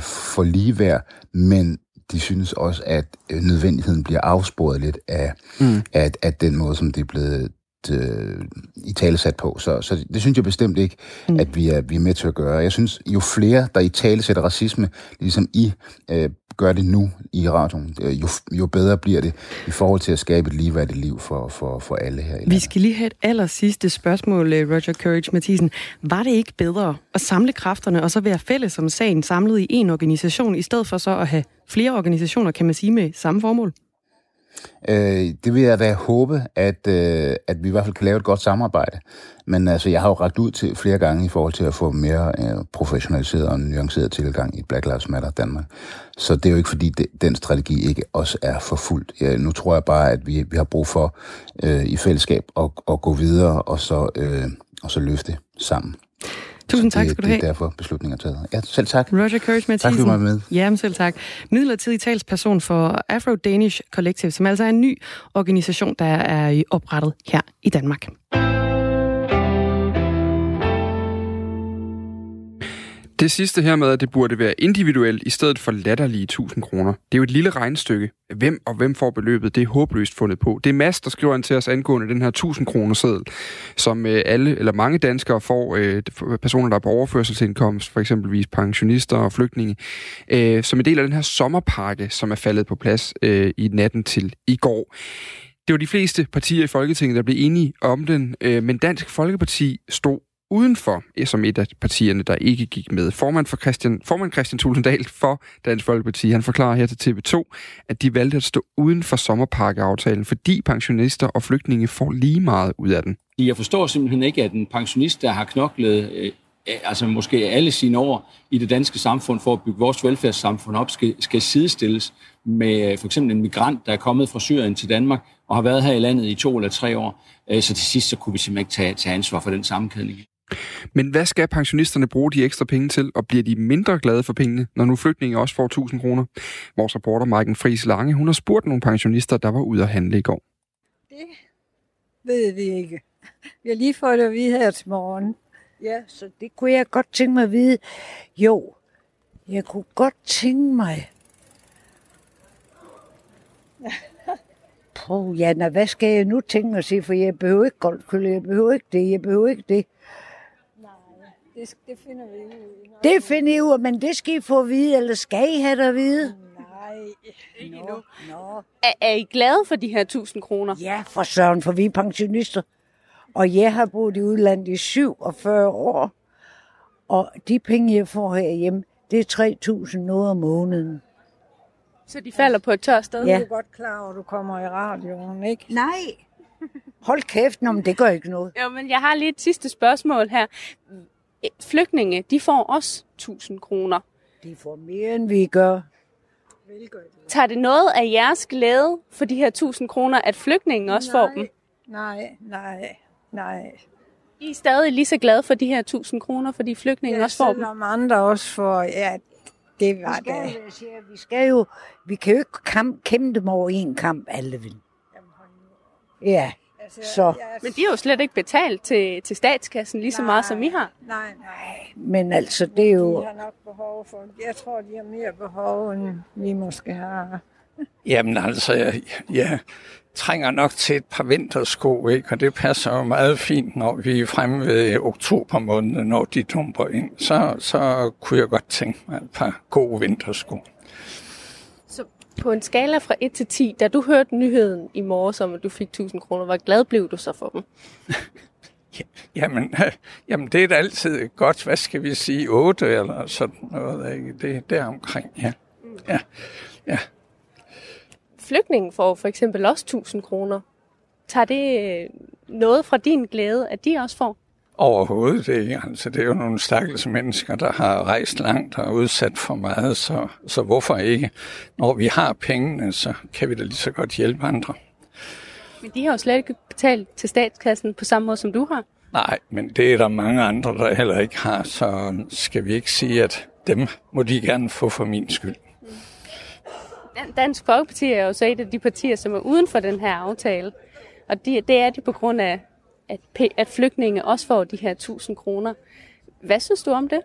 for ligeværd, men de synes også, at nødvendigheden bliver afsporet lidt af, mm. af, af den måde, som det er blevet øh, italesat på. Så, så det synes jeg bestemt ikke, mm. at vi er, vi er med til at gøre. Jeg synes, jo flere, der italesætter racisme, ligesom I øh, gør det nu i radioen, øh, jo, jo bedre bliver det i forhold til at skabe et ligeværdigt liv for, for, for alle her i landet. Vi skal lige have et allersidste spørgsmål, Roger Courage Matthiesen. Var det ikke bedre at samle kræfterne og så være fælles om sagen samlet i en organisation, i stedet for så at have flere organisationer, kan man sige, med samme formål? Øh, det vil jeg da håbe, at, øh, at vi i hvert fald kan lave et godt samarbejde. Men altså, jeg har jo rakt ud til flere gange i forhold til at få mere øh, professionaliseret og nuanceret tilgang i Black Lives Matter Danmark. Så det er jo ikke, fordi det, den strategi ikke også er forfulgt. Ja, nu tror jeg bare, at vi, vi har brug for øh, i fællesskab at, at gå videre og så, øh, og så løfte sammen. Tusind tak skal du have. Det er derfor beslutninger taget. Ja, selv tak. Roger Courage Matthiesen. Tak fordi du var med. Ja, selv tak. Midlertidig talsperson for Afro Danish Collective, som altså er en ny organisation, der er oprettet her i Danmark. Det sidste her med, at det burde være individuelt i stedet for latterlige tusind kroner. Det er jo et lille regnestykke. Hvem og hvem får beløbet, det er håbløst fundet på. Det er Mads, der skriver ind til os angående den her tusind kroner seddel, som alle eller mange danskere får, personer, der er på overførselsindkomst, for eksempelvis pensionister og flygtninge, som en del af den her sommerpakke, som er faldet på plads i natten til i går. Det var de fleste partier i Folketinget, der blev enige om den, men Dansk Folkeparti stod udenfor, som et af partierne, der ikke gik med. Formand for Christian, formand Christian Thulesen Dahl for Dansk Folkeparti, han forklarer her til T V to, at de valgte at stå uden for sommerpakkeaftalen, fordi pensionister og flygtninge får lige meget ud af den. Jeg forstår simpelthen ikke, at en pensionist, der har knoklet øh, altså måske alle sine år i det danske samfund for at bygge vores velfærdssamfund op, skal, skal sidestilles med for eksempel en migrant, der er kommet fra Syrien til Danmark og har været her i landet i to eller tre år. Øh, så til sidst så kunne vi simpelthen ikke tage, tage ansvar for den sammenkædning. Men hvad skal pensionisterne bruge de ekstra penge til, og bliver de mindre glade for pengene, når nu flygtninge også får tusind kroner? Vores reporter Maiken Friis Lange, hun har spurgt nogle pensionister, der var ude at handle i går. Det ved vi ikke. Vi har lige fået det at vide her til morgen. Ja, så det kunne jeg godt tænke mig at vide. Jo, jeg kunne godt tænke mig. Prøv, Janna, hvad skal jeg nu tænke mig at sige, for jeg behøver ikke golfkølle, jeg behøver ikke det, jeg behøver ikke det. Det, det finder vi ud. Nej. Det finder I ud, men det skal I få at vide, eller skal I have det at vide? Nej, ikke endnu. No, no. Er, er I glade for de her tusind kroner? Ja, for søren, for vi er pensionister. Og jeg har boet i udlandet i syvogfyrre år. Og de penge, jeg får herhjemme, det er tre tusind noget om måneden. Så de falder på et tør sted? Ja. Du er godt klar over, du kommer i radioen, ikke? Nej. Hold kæft, men det gør ikke noget. Jo, men jeg har lige et sidste spørgsmål her. Flygtninge, de får også tusind kroner. De får mere, end vi gør. Tager det noget af jeres glæde for de her tusind kroner, at flygtningen også nej, får dem? Nej, nej, nej. I er stadig lige så glade for de her tusind kroner, fordi flygtningen ja, også får dem? Ja, selvom andre også får, ja, det var det. Vi skal, det. Siger, vi skal jo, vi kan jo ikke kamp, kæmpe dem over en kamp, alle vil. Ja. Så. Men de er jo slet ikke betalt til, til statskassen lige så meget, som I har. Nej, nej. Men altså, det er jo... De har nok behov for... Jeg tror, de har mere behov, end vi måske har. Jamen altså, jeg, jeg trænger nok til et par vintersko, ikke? Og det passer jo meget fint, når vi er fremme ved oktober måned, når de dumper ind. Så, så kunne jeg godt tænke mig et par gode vintersko. På en skala fra et til ti, da du hørte nyheden i morges om, at du fik tusind kroner, hvor glad blev du så for dem? Jamen, jamen, det er da altid godt, hvad skal vi sige, otte eller sådan noget, ikke? Det er deromkring, ja. ja. ja. Flygtningen får for eksempel også tusind kroner. Tager det noget fra din glæde, at de også får? Overhovedet ikke. Altså, det er jo nogle stakkels mennesker, der har rejst langt og udsat for meget, så, så hvorfor ikke? Når vi har pengene, så kan vi da lige så godt hjælpe andre. Men de har jo slet ikke betalt til statskassen på samme måde, som du har. Nej, men det er der mange andre, der heller ikke har, så skal vi ikke sige, at dem må de gerne få for min skyld. Dansk Folkeparti er jo så et af de partier, som er uden for den her aftale, og de, det er de på grund af, at, at flygtninge også får de her tusind kroner. Hvad synes du om det?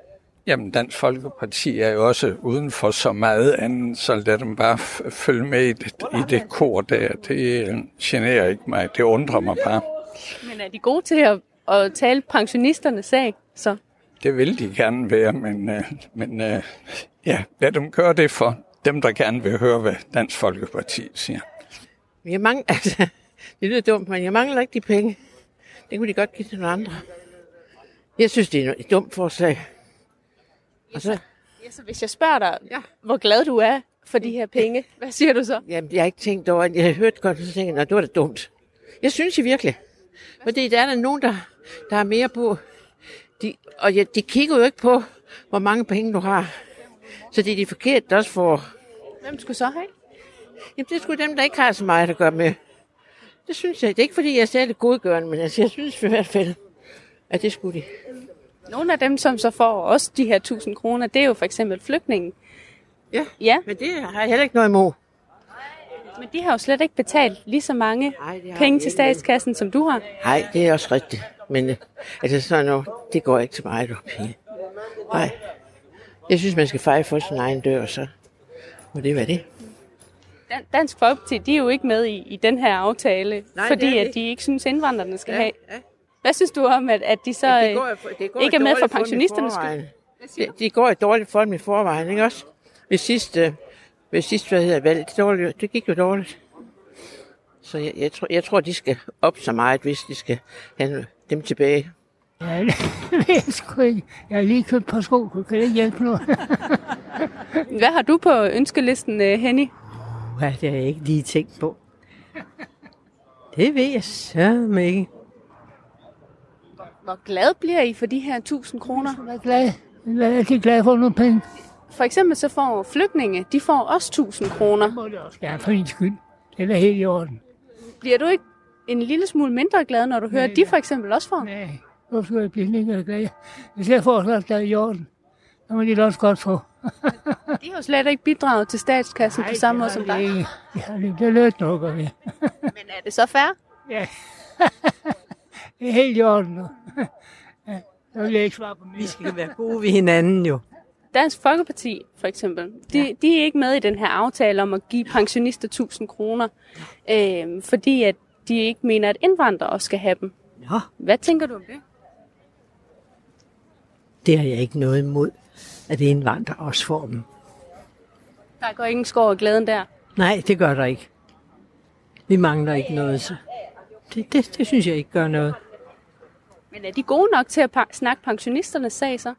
Jamen, Dansk Folkeparti er jo også uden for så meget andet, så lad dem bare f- følge med i det, i det kor der. Det uh, generer ikke mig, det undrer mig bare. Men er de gode til at, at tale pensionisternes sag, så? Det vil de gerne være, men, uh, men uh, ja, lad dem gøre det for dem, der gerne vil høre, hvad Dansk Folkeparti siger. Jeg mangler, altså, det lyder dumt, men jeg mangler ikke de penge. Det kunne de godt give til nogle andre. Jeg synes, det er et dumt forslag. Og så, ja, så hvis jeg spørger dig, ja. hvor glad du er for de her penge, hvad siger du så? Jamen, jeg har ikke tænkt over, jeg har hørt godt, så tænker jeg, det var da dumt. Jeg synes det virkelig. Fordi der er der nogen, der, der er mere på. De, og ja, de kigger jo ikke på, hvor mange penge du har. Så det er de forkerte, der også får. Hvem skulle så have? Jamen, det er sgu dem, der ikke har så meget at gøre med. Det synes jeg. Det er ikke, fordi jeg ser det godgørende, men altså, jeg synes i hvert fald, at det skulle de. Nogle af dem, som så får også de her tusind kroner, det er jo for eksempel flygtningen. Ja, ja, men det har jeg heller ikke noget imod. Men de har jo slet ikke betalt lige så mange Ej, penge til statskassen, med. som du har. Nej, det er også rigtigt. Men altså, sådan noget, det går ikke så meget op i. Nej. Jeg synes, man skal feje for sin egen dør, så må det være det. Dansk Folkeparti, de er jo ikke med i, i den her aftale, Nej, fordi at de ikke synes, indvandrerne skal ja, have. Ja. Hvad synes du om, at, at de så ja, det går, det går ikke er med for pensionisternes skyld? De går i dårligt form i forvejen, ikke også? Ved sidste, ved sidste hvad hedder valg, det, dårligt, det gik jo dårligt. Så jeg, jeg, tror, jeg tror, de skal op så meget, hvis de skal have dem tilbage. Jeg har lige købt på sko, du kan ikke hjælpe noget. Hvad har du på ønskelisten, Henny? Ja, det har jeg ikke lige tænkt på. Det ved jeg så ikke. Hvor glad bliver I for de her tusind kroner? Jeg er glad. Jeg er rigtig glad for nogle penge. For eksempel så får flygtninge, de får også tusind kroner. Det må det også gerne for din skyld. Det er helt i orden. Bliver du ikke en lille smule mindre glad, når du hører, at de for eksempel også får? Nej, nu skal jeg blive mindre glad. Hvis jeg får så glad i orden, så må de også godt få. De har jo slet ikke bidraget til statskassen Nej, på samme måde som dig. Nej, det er lødt nok af det. Men er det så fair? Ja. Det er helt i orden nu. Ja, så vil jeg ikke svare på mig. Vi skal være gode ved hinanden jo. Dansk Folkeparti for eksempel, de, ja. de er ikke med i den her aftale om at give pensionister tusind kroner, øh, fordi at de ikke mener, at indvandrere også skal have dem. Ja. Hvad tænker du om det? Det har jeg ikke noget imod, at indvandrere også får dem. Der går ingen skår af glæden der? Nej, det gør der ikke. Vi mangler ikke noget, så det, det, det synes jeg ikke gør noget. Men er de gode nok til at pa- snakke pensionisternes sag så?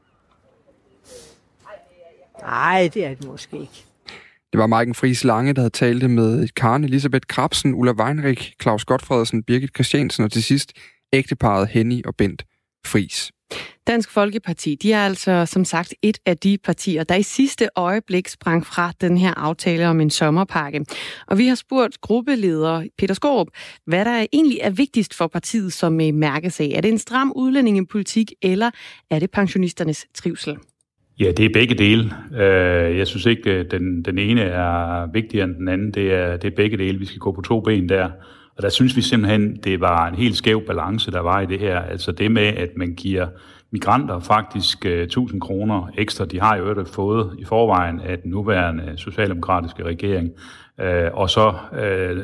Nej, det er det måske ikke. Det var Maiken Friis Lange, der havde talt med Karen Elisabeth Krabsen, Ulla Weinrich, Claus Godfredsen, Birgit Christiansen og til sidst ægteparret Henny og Bent Friis. Dansk Folkeparti, de er altså som sagt et af de partier, der i sidste øjeblik sprang fra den her aftale om en sommerpakke. Og vi har spurgt gruppeleder Peter Skaarup, hvad der egentlig er vigtigst for partiet som mærkesag. Er det en stram udlændingepolitik, eller er det pensionisternes trivsel? Ja, det er begge dele. Jeg synes ikke, den, den ene er vigtigere end den anden. Det er, det er begge dele. Vi skal gå på to ben der. Og der synes vi simpelthen, det var en helt skæv balance, der var i det her. Altså det med, at man giver migranter faktisk tusind kroner ekstra. De har jo ikke fået i forvejen af den nuværende socialdemokratiske regering. Og så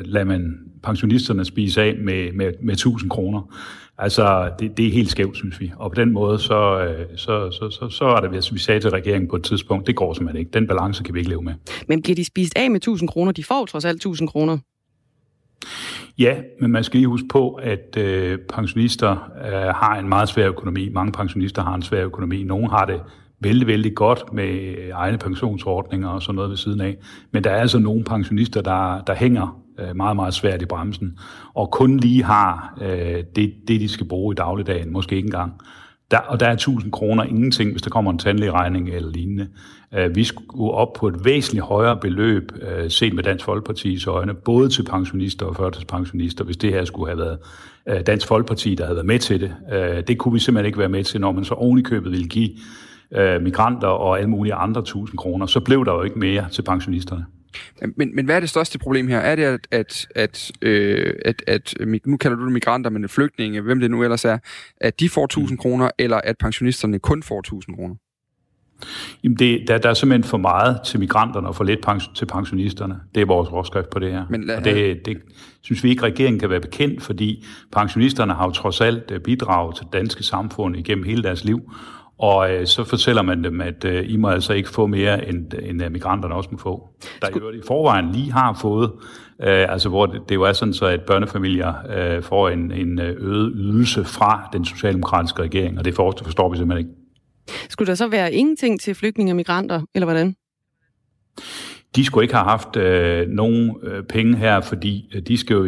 lader man pensionisterne spise af med, med, med tusind kroner. Altså, det, det er helt skævt, synes vi. Og på den måde, så, så, så, så, så er det, hvis vi sagde til regeringen på et tidspunkt, det går simpelthen ikke. Den balance kan vi ikke leve med. Men bliver de spist af med tusind kroner? De får trods alt tusind kroner. Ja, men man skal lige huske på, at øh, pensionister øh, har en meget svær økonomi. Mange pensionister har en svær økonomi. Nogle har det vældig, vældig godt med egne pensionsordninger og sådan noget ved siden af. Men der er altså nogle pensionister, der, der hænger meget, meget svært i bremsen, og kun lige har øh, det, det, de skal bruge i dagligdagen, måske ikke engang. Der, og der er tusind kroner ingenting, hvis der kommer en tandlægeregning eller lignende. Øh, vi skulle op på et væsentligt højere beløb, øh, set med Dansk Folkepartis øjne, både til pensionister og førtidspensionister, hvis det her skulle have været øh, Dansk Folkeparti, der havde været med til det. Øh, det kunne vi simpelthen ikke være med til, når man så oven i købet ville give øh, migranter og alle mulige andre tusind kroner, så blev der jo ikke mere til pensionisterne. Men, men hvad er det største problem her? Er det, at, at, at, øh, at, at nu kalder du det migranter, men flygtninge, hvem det nu ellers er, at de får tusind kroner, eller at pensionisterne kun får tusind kroner? Jamen, det, der, der er simpelthen for meget til migranterne og for lidt pension, til pensionisterne. Det er vores overskrift på det her. Men lad, og det, det synes vi ikke, regeringen kan være bekendt, fordi pensionisterne har jo trods alt bidraget til det danske samfund igennem hele deres liv. Og øh, så fortæller man dem, at øh, I må altså ikke få mere, end, end migranterne også må få. Der er jo i forvejen lige har fået, øh, altså hvor det, det jo er sådan så, at børnefamilier øh, får en, en øget ydelse fra den socialdemokratiske regering, og det forstår, forstår vi simpelthen ikke. Skulle der så være ingenting til flygtninge og migranter, eller hvordan? De skulle ikke have haft øh, nogen øh, penge her, fordi øh, de, skal jo,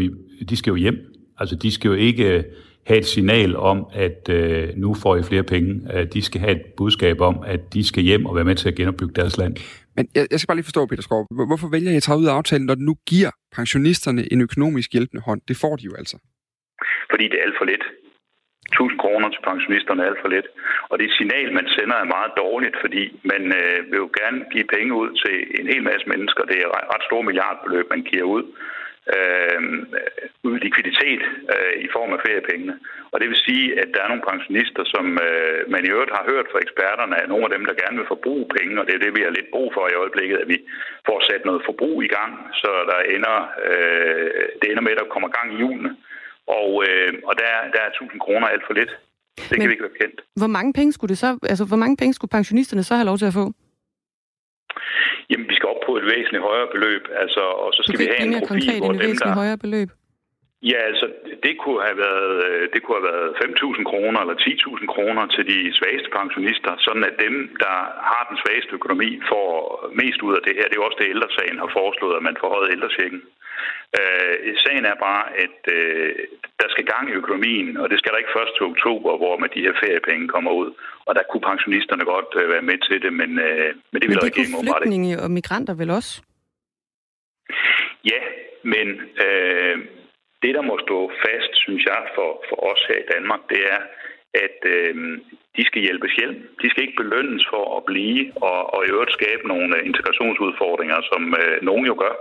de skal jo hjem. Altså de skal jo ikke... Øh, have et signal om, at øh, nu får I flere penge. Øh, de skal have et budskab om, at de skal hjem og være med til at genopbygge deres land. Men jeg, jeg skal bare lige forstå, Peter Skaarup, hvorfor vælger I at tage ud af aftalen, når den nu giver pensionisterne en økonomisk hjælpende hånd? Det får de jo altså. Fordi det er alt for lidt. tusind kroner til pensionisterne er alt for lidt. Og det signal, man sender, er meget dårligt, fordi man øh, vil jo gerne give penge ud til en hel masse mennesker. Det er ret, ret store milliardbeløb, man giver ud. Øh, ud likviditet øh, i form af feriepengene. Og det vil sige, at der er nogle pensionister, som øh, man i øvrigt har hørt fra eksperterne, at nogle af dem, der gerne vil forbruge penge, og det er det, vi har lidt brug for i øjeblikket, at vi får sat noget forbrug i gang, så der ender, øh, det ender med, at der kommer gang i hjulene. Og, øh, og der, der er tusind kroner alt for lidt. Det Men kan vi ikke være kendt. Hvor mange penge skulle det så, altså, hvor mange penge skulle pensionisterne så have lov til at få? Jamen, vi skal op på et væsentligt højere beløb, altså, og så skal vi have en profil, hvor dem, der... højere beløb? Ja, altså, det kunne have været, det kunne have været fem tusind kroner eller ti tusind kroner til de svageste pensionister, sådan at dem, der har den svageste økonomi, får mest ud af det her. Det er jo også det, ældresagen har foreslået, at man forhøjede ældrechecken. Øh, sagen er bare, at øh, der skal gang i økonomien, og det skal der ikke først til oktober, hvor man de her feriepenge kommer ud. Og der kunne pensionisterne godt øh, være med til det, men, øh, men det vil der ikke. Men det kunne flygtninge og migranter vel også? Ja, men... Øh, Det, der må stå fast, synes jeg, for, for os her i Danmark, det er, at øh, de skal hjælpes hjem. De skal ikke belønnes for at blive og, og i øvrigt skabe nogle integrationsudfordringer, som øh, nogen jo gør.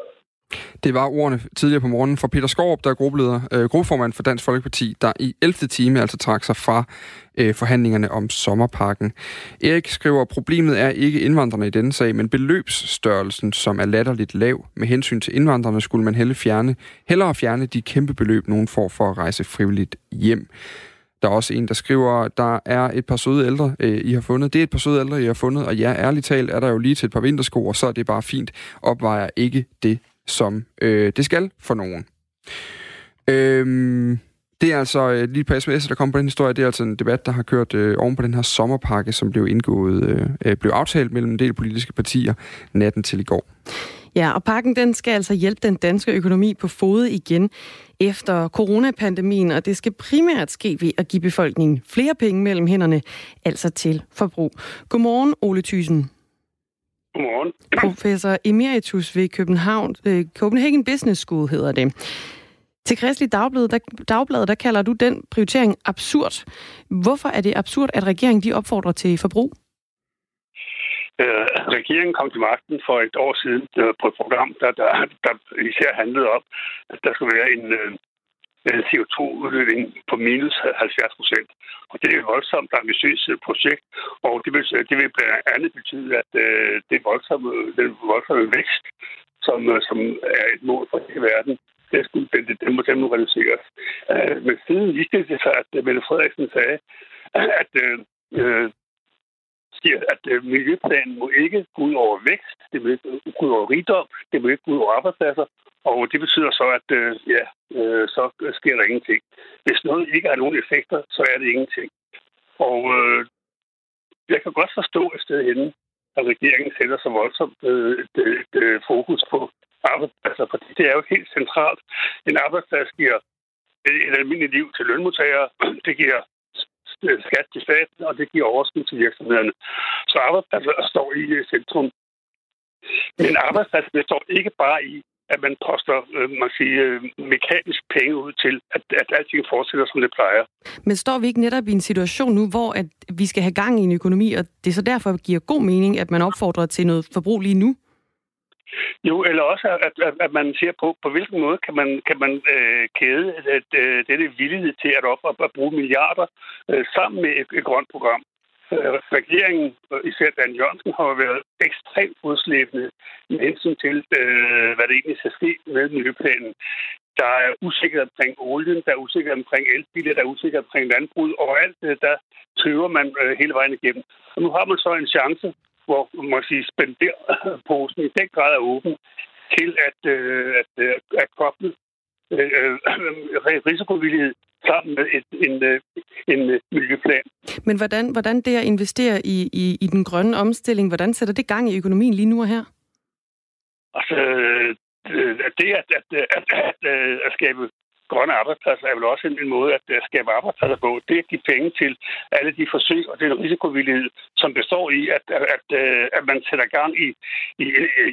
Det var ordene tidligere på morgenen fra Peter Skaarup, der er gruppeleder, øh, gruppeformand for Dansk Folkeparti, der i ellevte time altså trak sig fra øh, forhandlingerne om sommerpakken. Erik skriver, problemet er ikke indvandrerne i denne sag, men beløbsstørrelsen, som er latterligt lav. Med hensyn til indvandrerne skulle man hellere fjerne, hellere fjerne de kæmpe beløb, nogen får for at rejse frivilligt hjem. Der er også en, der skriver, der er et par søde ældre, øh, I har fundet. Det er et par søde ældre, I har fundet, og ja, ærligt talt er der jo lige til et par vintersko, og så er det bare fint. Opvejer ikke det, som øh, det skal for nogen. Øhm, det er altså, øh, lige på S M S, der kommer på den historie, det er altså en debat, der har kørt øh, oven på den her sommerpakke, som blev indgået, øh, blev aftalt mellem en del politiske partier natten til i går. Ja, og pakken den skal altså hjælpe den danske økonomi på fode igen efter coronapandemien, og det skal primært ske ved at give befolkningen flere penge mellem hænderne, altså til forbrug. Godmorgen, Ole Thyssen. Godmorgen. Professor emeritus ved København, Copenhagen Business School hedder det. Til Kristelig Dagblad, der, Dagblad, der kalder du den prioritering absurd. Hvorfor er det absurd, at regeringen de opfordrer til forbrug? Øh, regeringen kom til magten for et år siden øh, på et program, der, der, der især handlede om, at der skulle være en... Øh, C O to-udledning på minus halvfjerds procent. Og det er et voldsomt ambitiøst projekt, og det vil, det vil blandt andet betyde, at øh, det voldsomme, den voldsomme vækst, som, som er et mål for hele verden, den, skulle, den, den må simpelthen reduceres. Øh, men siden viste det sig, at Mette Frederiksen sagde, at, øh, at øh, miljøplanen må ikke gå ud over vækst, det må ikke gå ud over rigdom, det må ikke gå ud over arbejdspladser, og det betyder så, at øh, ja, øh, så sker der ingenting. Hvis noget ikke har nogen effekter, så er det ingenting. Og øh, jeg kan godt forstå et sted henne, at regeringen sætter så voldsomt øh, et, et, et fokus på arbejdspladser, fordi det er jo helt centralt. En arbejdsplads giver et, et almindeligt liv til lønmodtagere, det giver skat til staten, og det giver overskud til virksomhederne. Så arbejdspladser står i centrum. Men arbejdspladser står ikke bare i, at man poster, øh, man siger, mekanisk penge ud til, at, at alting fortsætter, som det plejer. Men står vi ikke netop i en situation nu, hvor at vi skal have gang i en økonomi, og det så derfor giver god mening, at man opfordrer til noget forbrug lige nu? Jo, eller også, at, at, at man ser på, på hvilken måde kan man, kan man øh, kæde at, øh, denne villighed til at op og bruge milliarder øh, sammen med et, et grønt program. Regeringen, især Dan Jørgensen, har været ekstremt udslæbende med hensyn til, øh, hvad det egentlig skal ske med miljøplanen. Der er usikkerhed omkring olien, der er usikkerhed omkring elbiler, der er usikkerhed omkring landbrug, og alt det, der tøver man øh, hele vejen igennem. Og nu har man så en chance, hvor man må sige, spenderposen i den grad er åben til at, øh, at, øh, at koble øh, øh, risikovillighed sammen med et, en, en miljøplan. Men hvordan, hvordan det at investere i, i, i den grønne omstilling, hvordan sætter det gang i økonomien lige nu og her? Altså, det at, at, at, at, at skabe grønne arbejdspladser er vel også en, en måde at, at skabe arbejdspladser på. Det at give penge til alle de forsøg og den risikovillighed, som består i, at, at, at, at man sætter gang i, i,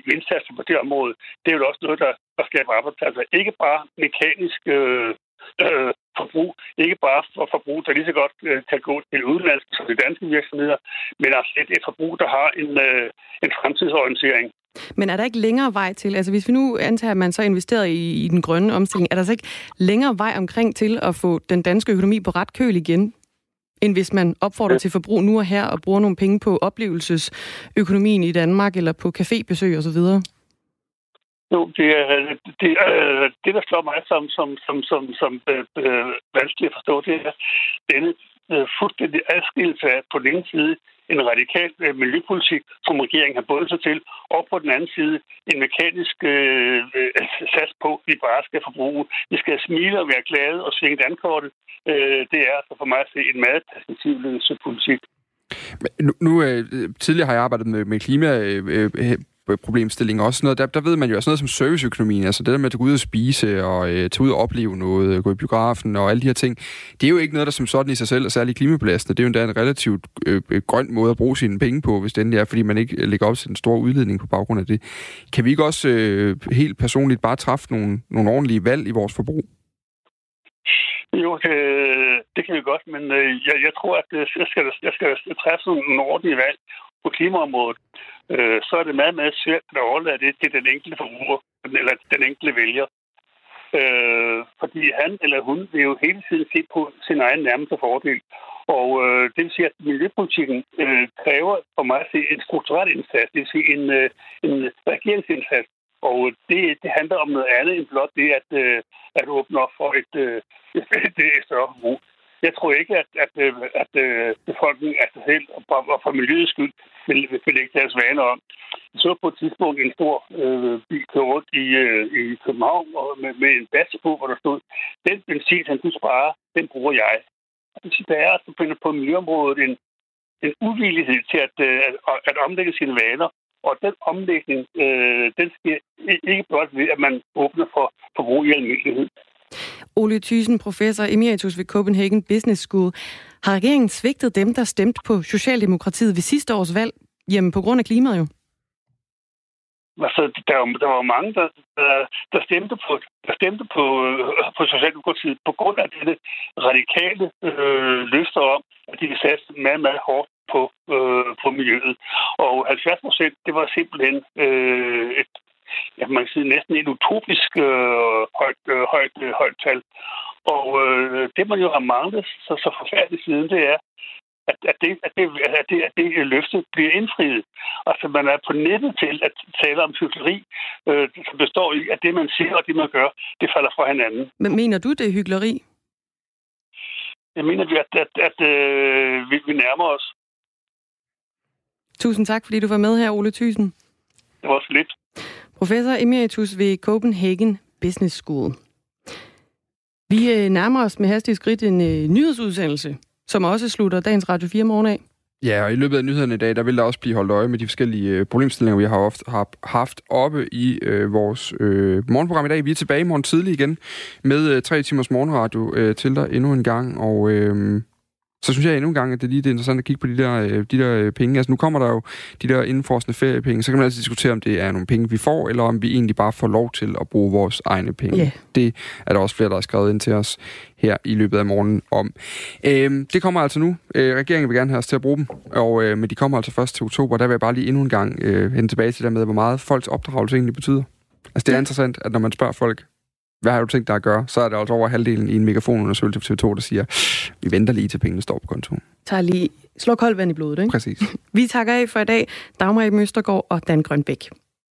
i indsatser på det område, det er jo også noget, der, der skaber arbejdspladser. Ikke bare mekanisk øh, øh, forbrug, ikke bare for forbrug, der lige så godt øh, kan gå til udenlandske som de danske virksomheder, men altså et, et forbrug, der har en, øh, en fremtidsorientering. Men er der ikke længere vej til, altså hvis vi nu antager, at man så investerer i, i den grønne omstilling, er der så ikke længere vej omkring til at få den danske økonomi på ret køl igen, end hvis man opfordrer til forbrug nu og her og bruger nogle penge på oplevelsesøkonomien i Danmark eller på cafébesøg osv.? Jo, det, det, det der slår mig som, som, som, som, som øh, vanskeligt at forstå, det er denne øh, fuldstændig adskillelse af på den ene side en radikal øh, miljøpolitik, som regeringen har bundet sig til, og på den anden side en mekanisk øh, sats på, at vi bare skal forbruge. Vi skal smile og være glade og svinge dankortet. Øh, det er altså for mig at se en meget perspektivløs politik. Nu, nu øh, tidligere har jeg arbejdet med, med klima. Øh, øh, problemstilling også. Noget, der, der ved man jo også noget som serviceøkonomien, altså det der med at gå ud og spise og øh, tage ud og opleve noget, gå i biografen og alle de her ting, det er jo ikke noget, der som sådan i sig selv er særlig klimabelastende. Det er jo endda en relativt øh, grøn måde at bruge sine penge på, hvis det endelig er, fordi man ikke lægger op til den store udledning på baggrund af det. Kan vi ikke også øh, helt personligt bare træffe nogle, nogle ordentlige valg i vores forbrug? Jo, det, det kan vi godt, men jeg, jeg tror, at jeg skal, jeg skal træffe nogle ordentlige valg på klimaområdet. Så er det meget, meget svært at overlade det til den enkelte forbruger, eller den enkelte vælger. Øh, fordi han eller hun vil jo hele tiden se på sin egen nærmeste fordel. Og øh, det vil sige, at miljøpolitikken øh, kræver for mig at se en strukturel indsats, det vil sige en, øh, en regeringsindsats. Og det, det handler om noget andet end blot det, at, øh, at åbne op for et, øh, et større forbrug. Jeg tror ikke, at, at, at, at befolkningen af sig selv og for miljøets skyld vil, vil lægge deres vaner om. Så på et tidspunkt en stor øh, bil kører rundt i, øh, i København og med, med en badge på, hvor der stod, den benzin, den du sparer, den bruger jeg. Der er altså på miljøområdet en, en uvillighed til at, at, at omlægge sine vaner, og den omlægning, øh, den sker ikke blot ved, at man åbner for forbrug i almindelighed. Ole Thyssen, professor emeritus ved Copenhagen Business School. Har regeringen svigtet dem, der stemte på Socialdemokratiet ved sidste års valg, jamen på grund af klimaet jo? Altså, der, der var mange, der, der, der stemte, på, der stemte på, på Socialdemokratiet på grund af dette radikale øh, løfter om, at de ville satse meget, meget hårdt på, øh, på miljøet. Og halvfjerds procent, det var simpelthen øh, et Ja, man kan sige næsten et utopisk øh, højt, øh, højt, øh, højt tal. Og øh, det, man jo har manglet så, så forfærdeligt siden, det er, at, at, det, at, det, at, det, at det løfte bliver indfriet. Altså, man er på nettet til at tale om hykleri, øh, som består i, at det, man siger og det, man gør, det falder fra hinanden. Men mener du, det er hykleri? Jeg mener, at, at, at øh, vi, vi nærmer os. Tusind tak, fordi du var med her, Ole Thyssen. Det var så lidt. Professor emeritus ved Copenhagen Business School. Vi nærmer os med hastige skridt en nyhedsudsendelse, som også slutter dagens Radio fire morgen af. Ja, og i løbet af nyhederne i dag, der vil der også blive holdt øje med de forskellige problemstillinger, vi har, ofte, har haft oppe i øh, vores øh, morgenprogram i dag. Vi er tilbage i morgen tidlig igen med øh, tre timers morgenradio øh, til dig endnu en gang, og... Øh, Så synes jeg endnu en gang, at det lige det er interessant at kigge på de der, de der penge. Altså nu kommer der jo de der indforskende feriepenge. Så kan man altid diskutere, om det er nogle penge, vi får, eller om vi egentlig bare får lov til at bruge vores egne penge. Yeah. Det er der også flere, der har skrevet ind til os her i løbet af morgenen om. Øhm, det kommer altså nu. Øh, regeringen vil gerne have os til at bruge dem, og, øh, men de kommer altså først til oktober. Der vil jeg bare lige endnu en gang øh, hende tilbage til der med, hvor meget folks opdragelse egentlig betyder. Altså det er interessant, at når man spørger folk, hvad har du tænkt dig at gøre? Så er der altså over halvdelen i en megafonundersøgelse på T V to, der siger, vi venter lige til pengene står på kontoen. Tag lige, slå koldt vand i blodet, ikke? Præcis. Vi takker af for i dag. Dagmar Møstergaard og Dan Grønbæk.